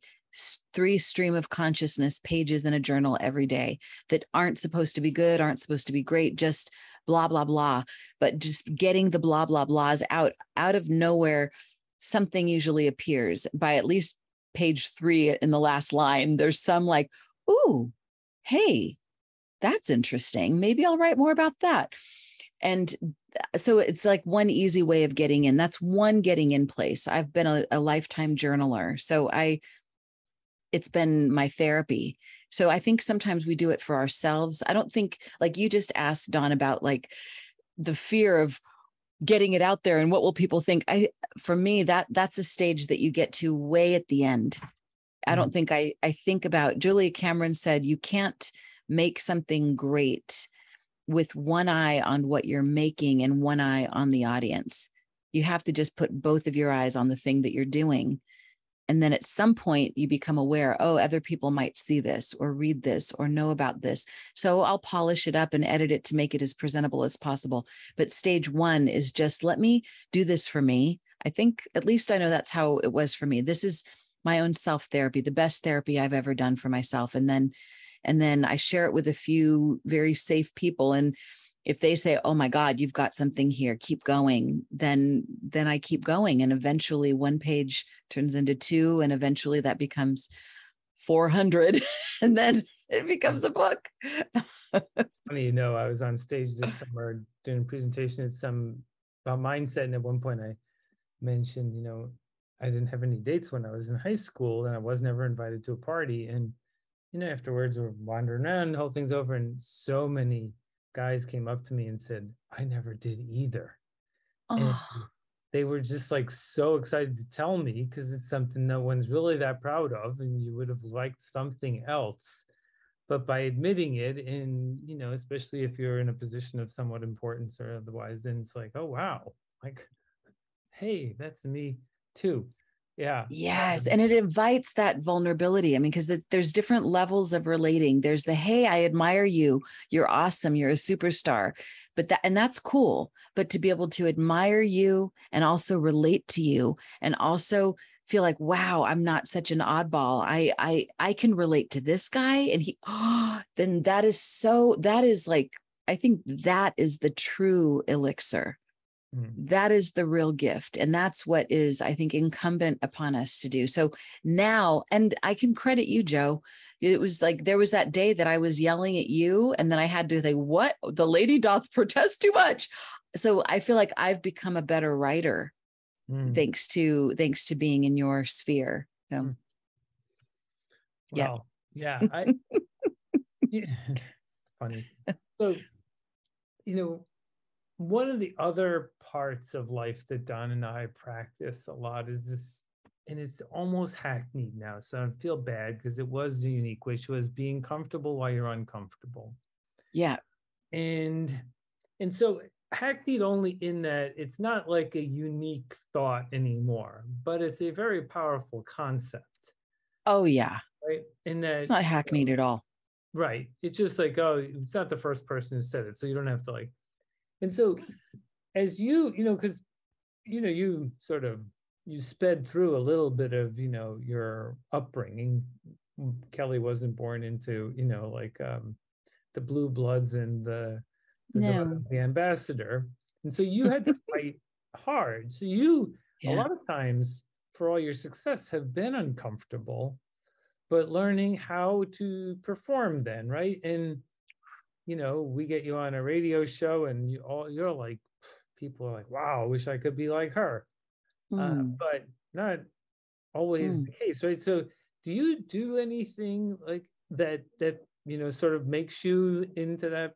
three stream of consciousness pages in a journal every day that aren't supposed to be good, aren't supposed to be great, just blah, blah, blah. But just getting the blah, blah, blahs out, out of nowhere, something usually appears by at least page three in the last line. There's some like, ooh, hey, that's interesting. Maybe I'll write more about that. And so it's like one easy way of getting in. That's one getting in place. I've been a, a lifetime journaler. So I It's been my therapy. So I think sometimes we do it for ourselves. I don't think, like you just asked, Don, about like the fear of getting it out there and what will people think. I, for me, that that's a stage that you get to way at the end. I don't think I, I think about, Julia Cameron said, you can't make something great with one eye on what you're making and one eye on the audience. You have to just put both of your eyes on the thing that you're doing. And then at some point you become aware, oh, other people might see this or read this or know about this. So I'll polish it up and edit it to make it as presentable as possible. But stage one is just, let me do this for me. I think at least I know that's how it was for me. This is my own self-therapy, the best therapy I've ever done for myself. And then, and then I share it with a few very safe people. And if they say, oh my God, you've got something here, keep going, then, then I keep going. And eventually one page turns into two, and eventually that becomes four hundred. And then it becomes a book. It's funny, you know, I was on stage this summer doing a presentation at some about mindset. And at one point I mentioned, you know, I didn't have any dates when I was in high school and I was never invited to a party. And, you know, afterwards we're wandering around, the whole thing's over, and so many guys came up to me and said, I never did either. Oh. And they were just like so excited to tell me, because it's something no one's really that proud of, and you would have liked something else. But by admitting it, and, you know, especially if you're in a position of somewhat importance or otherwise, then it's like, oh, wow, like, hey, that's me too. Yeah. Yes. And it invites that vulnerability. I mean, because the, there's different levels of relating. There's the, hey, I admire you. You're awesome. You're a superstar. But that, and that's cool. But to be able to admire you and also relate to you and also feel like, wow, I'm not such an oddball. I, I, I can relate to this guy. And he, oh, then that is so, that is like, I think that is the true elixir. That is the real gift. And that's what is, I think, incumbent upon us to do. So now, and I can credit you, Joe. It was like, there was that day that I was yelling at you, and then I had to say, what? The lady doth protest too much. So I feel like I've become a better writer. Mm. Thanks to, thanks to being in your sphere. So, mm. Wow. Yeah. Yeah. I, yeah. It's funny. So, you know, one of the other parts of life that Don and I practice a lot is this, and it's almost hackneyed now, so I feel bad because it was unique, which was being comfortable while you're uncomfortable. Yeah. And, and so hackneyed only in that it's not like a unique thought anymore, but it's a very powerful concept. Oh, yeah. Right? In that, it's not hackneyed at all. Right. It's just like, oh, it's not the first person who said it, so you don't have to like. And so as you, you know, because, you know, you sort of, you sped through a little bit of, you know, your upbringing. Kelly wasn't born into, you know, like um, the Blue Bloods and the, the, no. the Ambassador. And so you had to fight hard. So you, yeah. a lot of times, for all your success, have been uncomfortable. but learning how to perform then, right? And, you know, we get you on a radio show and you all, you're like, people are like, wow, I wish I could be like her. Mm. Uh, but not always mm. the case, right? So do you do anything like that, that, you know, sort of makes you into that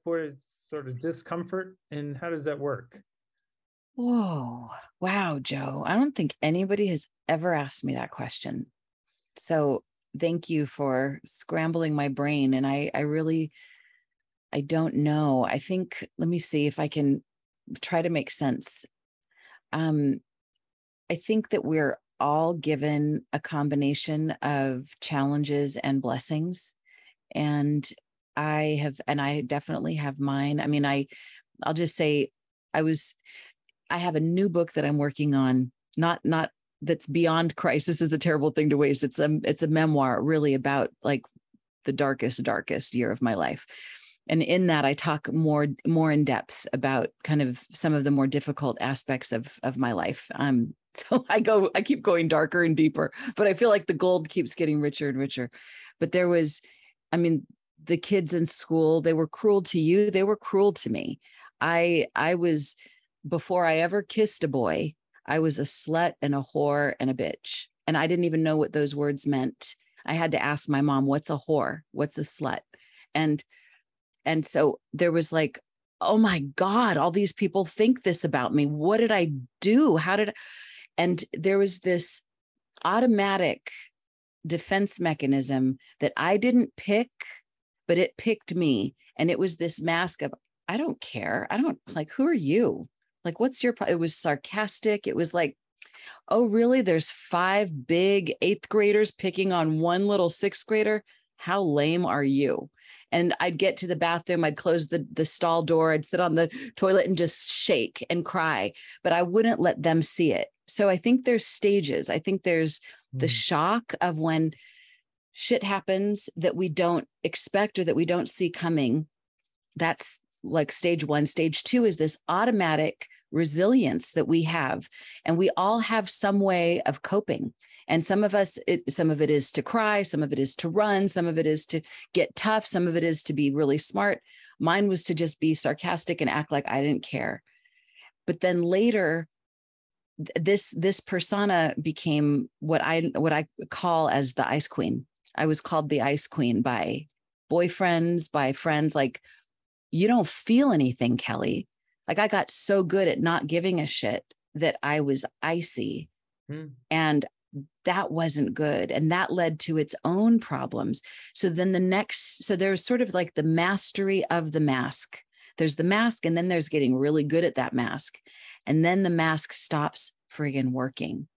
sort of discomfort? And how does that work? Whoa, wow, Joe. I don't think anybody has ever asked me that question. So thank you for scrambling my brain. And I, I really, I don't know. I think, let me see if I can try to make sense. Um, I think that we're all given a combination of challenges and blessings. And I have, and I definitely have mine. I mean, I, I'll just say I was, I have a new book that I'm working on, not, not that's beyond Crisis is a Terrible Thing to Waste. It's a, it's a memoir really about like the darkest, darkest year of my life. And in that I talk more, more in depth about kind of some of the more difficult aspects of, of my life. Um, so I go, I keep going darker and deeper, but I feel like the gold keeps getting richer and richer. But there was, I mean, the kids in school, they were cruel to you. They were cruel to me. I, I was, before I ever kissed a boy, I was a slut and a whore and a bitch. And I didn't even know what those words meant. I had to ask my mom, what's a whore? What's a slut? And And so there was like, oh my God, all these people think this about me. What did I do? How did I? And there was this automatic defense mechanism that I didn't pick, but it picked me. And it was this mask of, I don't care. I don't like, who are you? Like, what's your, pro-? It was sarcastic. It was like, oh, really? There's five big eighth graders picking on one little sixth grader. How lame are you? And I'd get to the bathroom, I'd close the, the stall door, I'd sit on the toilet and just shake and cry, but I wouldn't let them see it. So I think there's stages. I think there's mm-hmm. the shock of when shit happens that we don't expect or that we don't see coming. That's like stage one. Stage two is this automatic resilience that we have. And we all have some way of coping. And some of us, it, some of it is to cry, some of it is to run, some of it is to get tough, some of it is to be really smart. Mine was to just be sarcastic and act like I didn't care. But then later, this this persona became what I what I call as the Ice Queen. I was called the Ice Queen by boyfriends, by friends. Like, you don't feel anything, Kelly. Like, I got so good at not giving a shit that I was icy. Mm. And that wasn't good. And that led to its own problems. So then the next, so there's sort of like the mastery of the mask. There's the mask, and then there's getting really good at that mask. And then the mask stops friggin' working.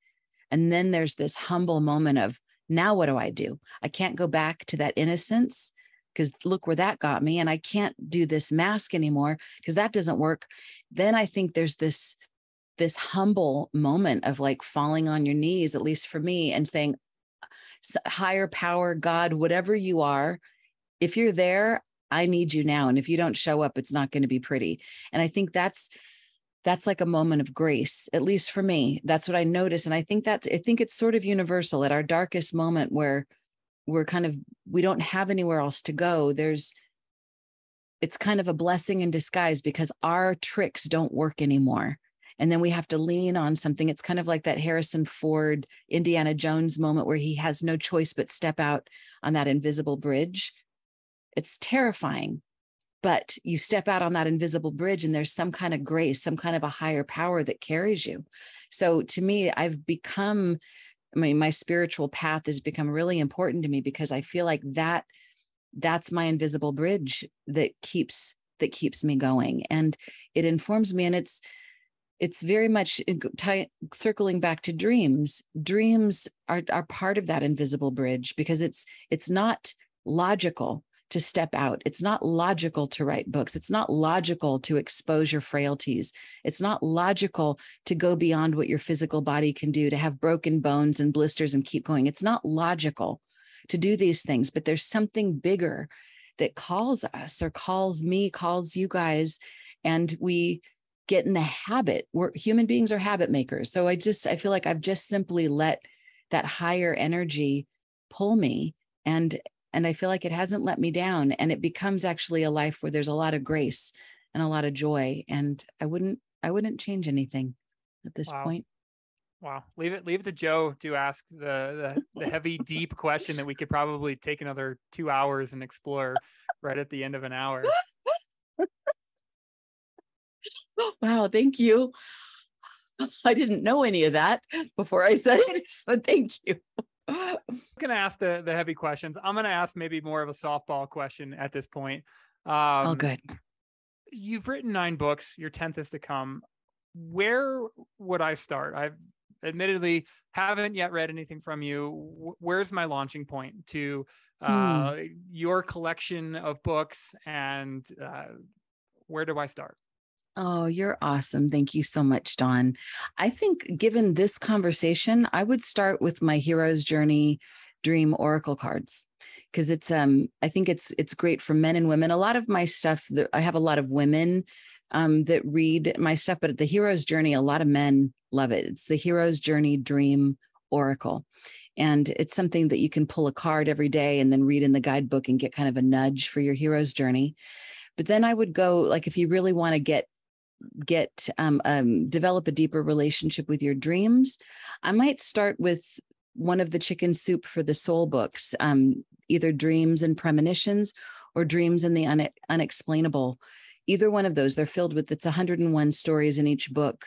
And then there's this humble moment of, now what do I do? I can't go back to that innocence because look where that got me. And I can't do this mask anymore because that doesn't work. Then I think there's this this humble moment of like falling on your knees, at least for me, and saying, higher power, God, whatever you are, if you're there, I need you now. And if you don't show up, it's not going to be pretty. And I think that's, that's like a moment of grace, at least for me. That's what I notice. And I think that's, I think it's sort of universal at our darkest moment where we're kind of, we don't have anywhere else to go. There's, it's kind of a blessing in disguise because our tricks don't work anymore. And then we have to lean on something. It's kind of like that Harrison Ford, Indiana Jones moment where he has no choice but step out on that invisible bridge. It's terrifying, but you step out on that invisible bridge and there's some kind of grace, some kind of a higher power that carries you. So to me, I've become, I mean, my spiritual path has become really important to me because I feel like that that's my invisible bridge that keeps, that keeps me going. And it informs me, and it's, It's very much t- circling back to dreams. Dreams are, are part of that invisible bridge because it's it's not logical to step out. It's not logical to write books. It's not logical to expose your frailties. It's not logical to go beyond what your physical body can do, to have broken bones and blisters and keep going. It's not logical to do these things, but there's something bigger that calls us or calls me, calls you guys, and we get in the habit. We're human beings are habit makers. So I just, I feel like I've just simply let that higher energy pull me. And, and I feel like it hasn't let me down, and it becomes actually a life where there's a lot of grace and a lot of joy. And I wouldn't, I wouldn't change anything at this wow. point. Wow. Leave it, leave it to Joe to ask the, the, the heavy, deep question that we could probably take another two hours and explore right at the end of an hour. Wow. Thank you. I didn't know any of that before I said it, but thank you. I'm going to ask the, the heavy questions. I'm going to ask maybe more of a softball question at this point. Um, oh, good. You've written nine books. Your tenth is to come. Where would I start? I've admittedly haven't yet read anything from you. Where's my launching point to uh, hmm. your collection of books, and uh, where do I start? Oh, you're awesome. Thank you so much, Dawn. I think given this conversation, I would start with my Hero's Journey Dream Oracle cards, because it's um I think it's it's great for men and women. A lot of my stuff, I have a lot of women um that read my stuff, but at the Hero's Journey, a lot of men love it. It's the Hero's Journey Dream Oracle. And it's something that you can pull a card every day and then read in the guidebook and get kind of a nudge for your hero's journey. But then I would go, like, if you really want to get get um, um develop a deeper relationship with your dreams, I might start with one of the Chicken Soup for the Soul books, um, either Dreams and Premonitions or Dreams and the Un- Unexplainable. Either one of those, they're filled with, it's one hundred and one stories in each book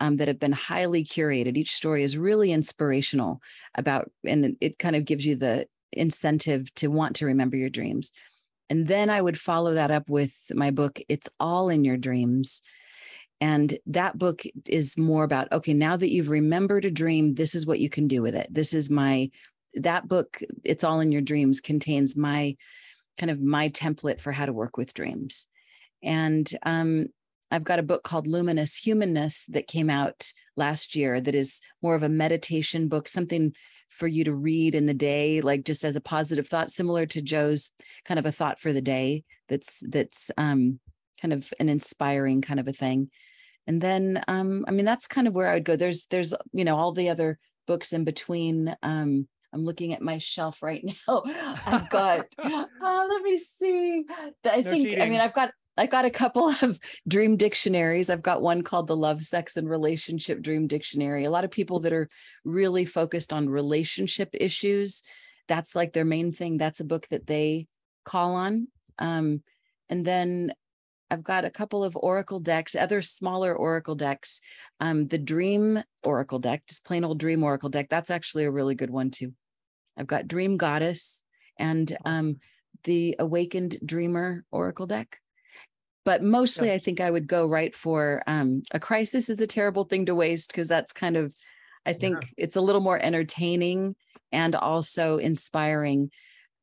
um, that have been highly curated. Each story is really inspirational about, and it kind of gives you the incentive to want to remember your dreams. And then I would follow that up with my book, It's All in Your Dreams. And that book is more about, okay, now that you've remembered a dream, this is what you can do with it. This is my, that book, It's All in Your Dreams, contains my, kind of my template for how to work with dreams. And um, I've got a book called Luminous Humanness that came out last year that is more of a meditation book, something for you to read in the day, like just as a positive thought, similar to Joe's kind of a thought for the day that's that's um, kind of an inspiring kind of a thing. And then, um, I mean, that's kind of where I would go. There's, there's, you know, all the other books in between. Um, I'm looking at my shelf right now. I've got, oh, let me see. I no think, cheating. I mean, I've got, I've got a couple of dream dictionaries. I've got one called the Love, Sex, and Relationship Dream Dictionary. A lot of people that are really focused on relationship issues, that's like their main thing. That's a book that they call on. Um, and then I've got a couple of Oracle decks, other smaller Oracle decks. Um, the Dream Oracle deck, just plain old Dream Oracle deck. That's actually a really good one too. I've got Dream Goddess and um, the Awakened Dreamer Oracle deck. But mostly I think I would go right for um, A Crisis is a Terrible Thing to Waste, because that's kind of, I think yeah. it's a little more entertaining and also inspiring.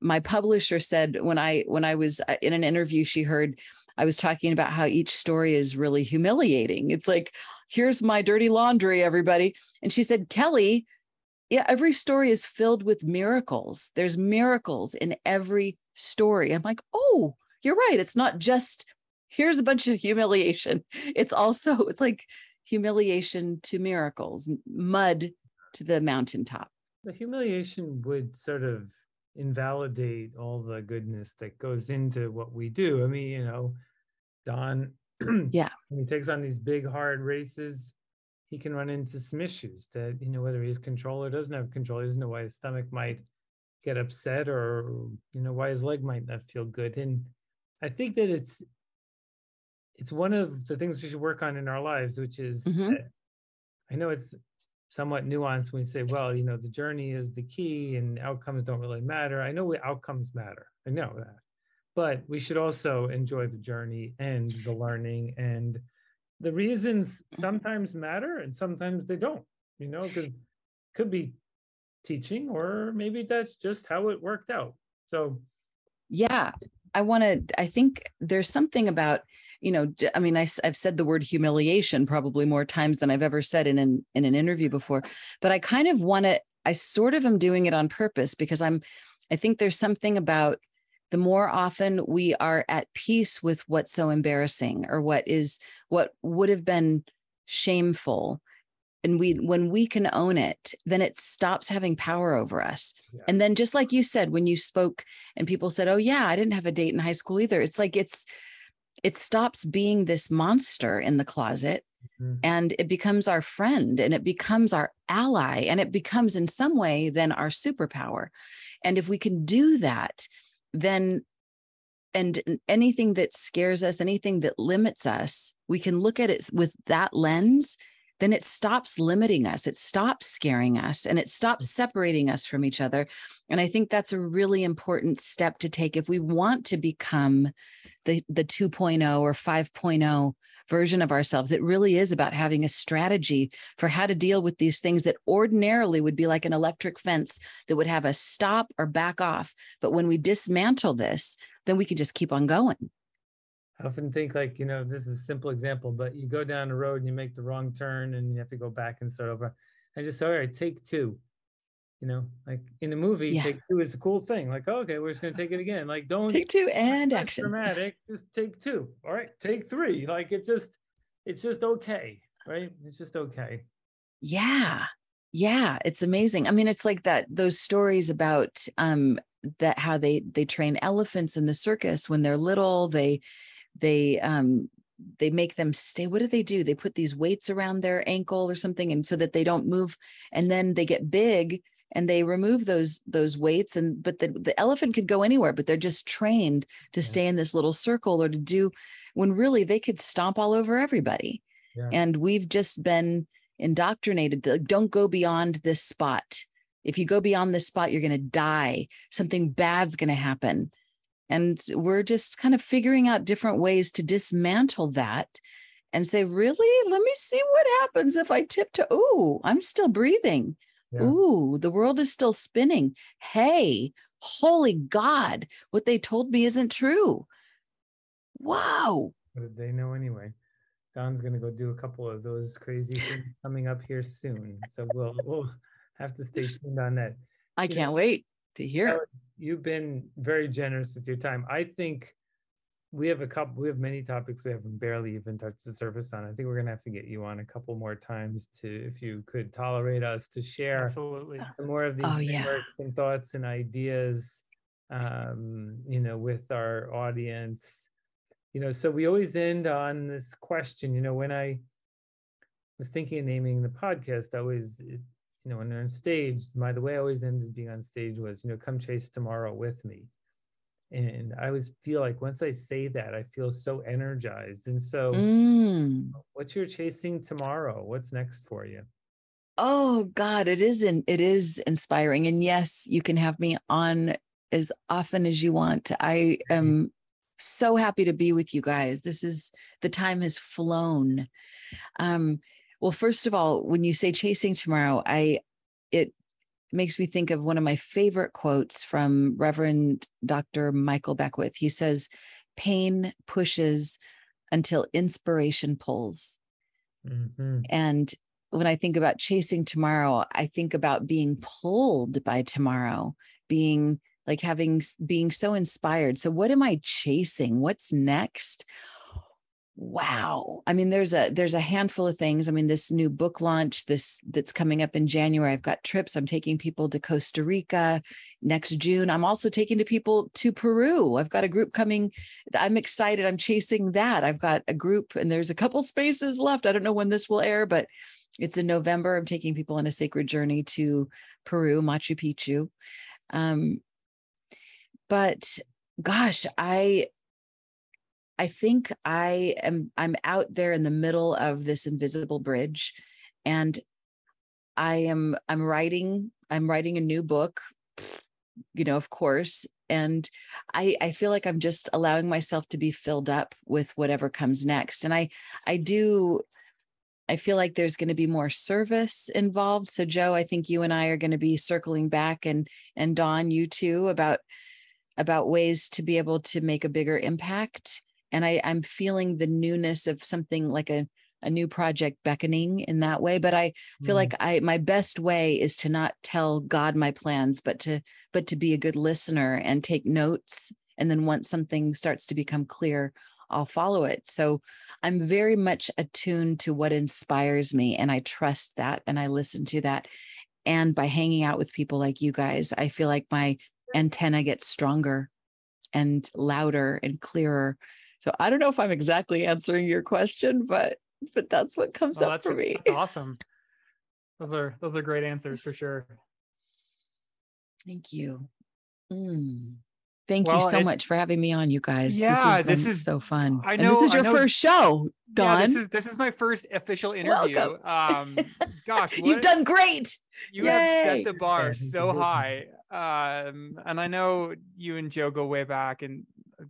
My publisher said when I, when I was in an interview, she heard I was talking about how each story is really humiliating. It's like, here's my dirty laundry, everybody. And she said, Kelly, yeah, every story is filled with miracles. There's miracles in every story. I'm like, oh, you're right. It's not just, here's a bunch of humiliation. It's also, it's like humiliation to miracles, mud to the mountaintop. The humiliation would sort of invalidate all the goodness that goes into what we do. I mean, you know, Don, yeah, when he takes on these big hard races, he can run into some issues that, you know, whether he has control or doesn't have control, he doesn't know why his stomach might get upset, or, you know, why his leg might not feel good. And I think that it's it's one of the things we should work on in our lives, which is, mm-hmm. I know it's somewhat nuanced when we say, well, you know, the journey is the key and outcomes don't really matter. I know we, outcomes matter. I know that. But we should also enjoy the journey and the learning, and the reasons sometimes matter and sometimes they don't, you know, because it could be teaching, or maybe that's just how it worked out. So, yeah, I want to, I think there's something about, you know, I mean, I, I've said the word humiliation probably more times than I've ever said in an, in an interview before, but I kind of want to, I sort of am doing it on purpose, because I'm, I think there's something about the more often we are at peace with what's so embarrassing, or what is, what would have been shameful, and we, when we can own it, then it stops having power over us. Yeah. And then just like you said, when you spoke and people said, oh yeah, I didn't have a date in high school either. It's like, it's, it stops being this monster in the closet, mm-hmm. and it becomes our friend, and it becomes our ally, and it becomes in some way then our superpower. And if we can do that, then, and anything that scares us, anything that limits us, we can look at it with that lens, then it stops limiting us. It stops scaring us, and it stops separating us from each other. And I think that's a really important step to take if we want to become the, the two point oh or five point oh version of ourselves. It really is about having a strategy for how to deal with these things that ordinarily would be like an electric fence that would have us stop or back off. But when we dismantle this, then we can just keep on going. I often think like, you know, this is a simple example, but you go down the road and you make the wrong turn and you have to go back and start over. I just, all right, take two, you know, like in the movie, yeah. Take two is a cool thing. Like, oh, okay, we're just going to take it again. Like, don't take two and action. Dramatic. Just take two. All right. Take three. Like it just, it's just okay. Right. It's just okay. Yeah. Yeah. It's amazing. I mean, it's like that, those stories about, um, that how they, they train elephants in the circus when they're little, they, they, um, they make them stay. What do they do? They put these weights around their ankle or something. And so that they don't move, and then they get big and they remove those, those weights. And, but the, the elephant could go anywhere, but they're just trained to yeah. stay in this little circle or to do when really they could stomp all over everybody. Yeah. And we've just been indoctrinated to, don't go beyond this spot. If you go beyond this spot, you're going to die. Something bad's going to happen. And we're just kind of figuring out different ways to dismantle that and say, really, let me see what happens if I tiptoe. Ooh, I'm still breathing. Yeah. Ooh, the world is still spinning. Hey, holy God, what they told me isn't true. Wow. What did they know anyway? Don's going to go do a couple of those crazy things coming up here soon. So we'll, we'll have to stay tuned on that. I you can't know, wait to hear it. You've been very generous with your time. I think we have a couple, we have many topics we haven't barely even touched the surface on. I think we're going to have to get you on a couple more times to, if you could tolerate us, to share absolutely more of these oh, yeah. and thoughts and ideas, um, you know, with our audience, you know, so we always end on this question. You know, when I was thinking of naming the podcast, I always, it, you know, when they're on stage, my, the way I always ended being on stage was, you know, come chase tomorrow with me. And I always feel like once I say that, I feel so energized. And so mm. what's your chasing tomorrow? What's next for you? Oh God, it is, in, it is inspiring. And yes, you can have me on as often as you want. I am so happy to be with you guys. This is, the time has flown. Um, Well, first of all, when you say chasing tomorrow, I, it makes me think of one of my favorite quotes from Reverend Doctor Michael Beckwith. He says, pain pushes until inspiration pulls. Mm-hmm. And when I think about chasing tomorrow, I think about being pulled by tomorrow, being like having, being so inspired. So what am I chasing? What's next? Wow. I mean, there's a, there's a handful of things. I mean, this new book launch, this that's coming up in January, I've got trips. I'm taking people to Costa Rica next June. I'm also taking to people to Peru. I've got a group coming. I'm excited. I'm chasing that. I've got a group and there's a couple spaces left. I don't know when this will air, but it's in November. I'm taking people on a sacred journey to Peru, Machu Picchu. Um, but gosh, I, I think I am, I'm out there in the middle of this invisible bridge, and I am, I'm writing, I'm writing a new book, you know, of course. And I, I feel like I'm just allowing myself to be filled up with whatever comes next. And I, I do, I feel like there's going to be more service involved. So Joe, I think you and I are going to be circling back, and, and Dawn, you too, about, about ways to be able to make a bigger impact. And I, I'm feeling the newness of something like a, a new project beckoning in that way. But I feel mm. like I, my best way is to not tell God my plans, but to, but to be a good listener and take notes. And then once something starts to become clear, I'll follow it. So I'm very much attuned to what inspires me, and I trust that and I listen to that. And by hanging out with people like you guys, I feel like my antenna gets stronger and louder and clearer. So I don't know if I'm exactly answering your question, but but that's what comes well, up for me. That's awesome. Those are those are great answers for sure. Thank you. Mm. Thank well, you so it, much for having me on, you guys. Yeah, this, this is so fun. I know, and this is your know, first show, Dawn. Yeah, this is this is my first official interview. Welcome. Um, gosh, what, you've done great. You Yay. have set the bar so high, um, and I know you and Joe go way back, and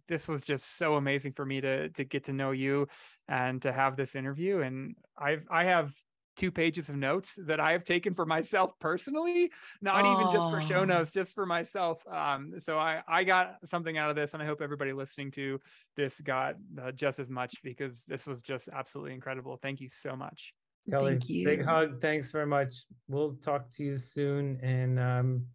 this was just so amazing for me to to get to know you and to have this interview. And I've I have. two pages of notes that I have taken for myself personally, not oh. even just for show notes, just for myself. Um, so I, I got something out of this, and I hope everybody listening to this got uh, just as much, because this was just absolutely incredible. Thank you so much. Kelly, Thank you. Big hug. Thanks very much. We'll talk to you soon, and um,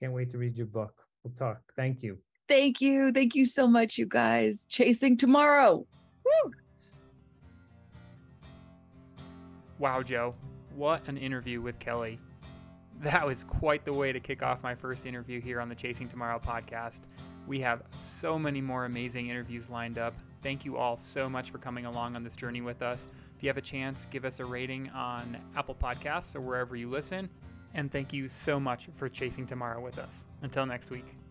can't wait to read your book. We'll talk. Thank you. Thank you. Thank you so much, you guys. Chasing Tomorrow. Woo! Wow, Joe, what an interview with Kelly. That was quite the way to kick off my first interview here on the Chasing Tomorrow podcast. We have so many more amazing interviews lined up. Thank you all so much for coming along on this journey with us. If you have a chance, give us a rating on Apple Podcasts or wherever you listen. And thank you so much for Chasing Tomorrow with us. Until next week.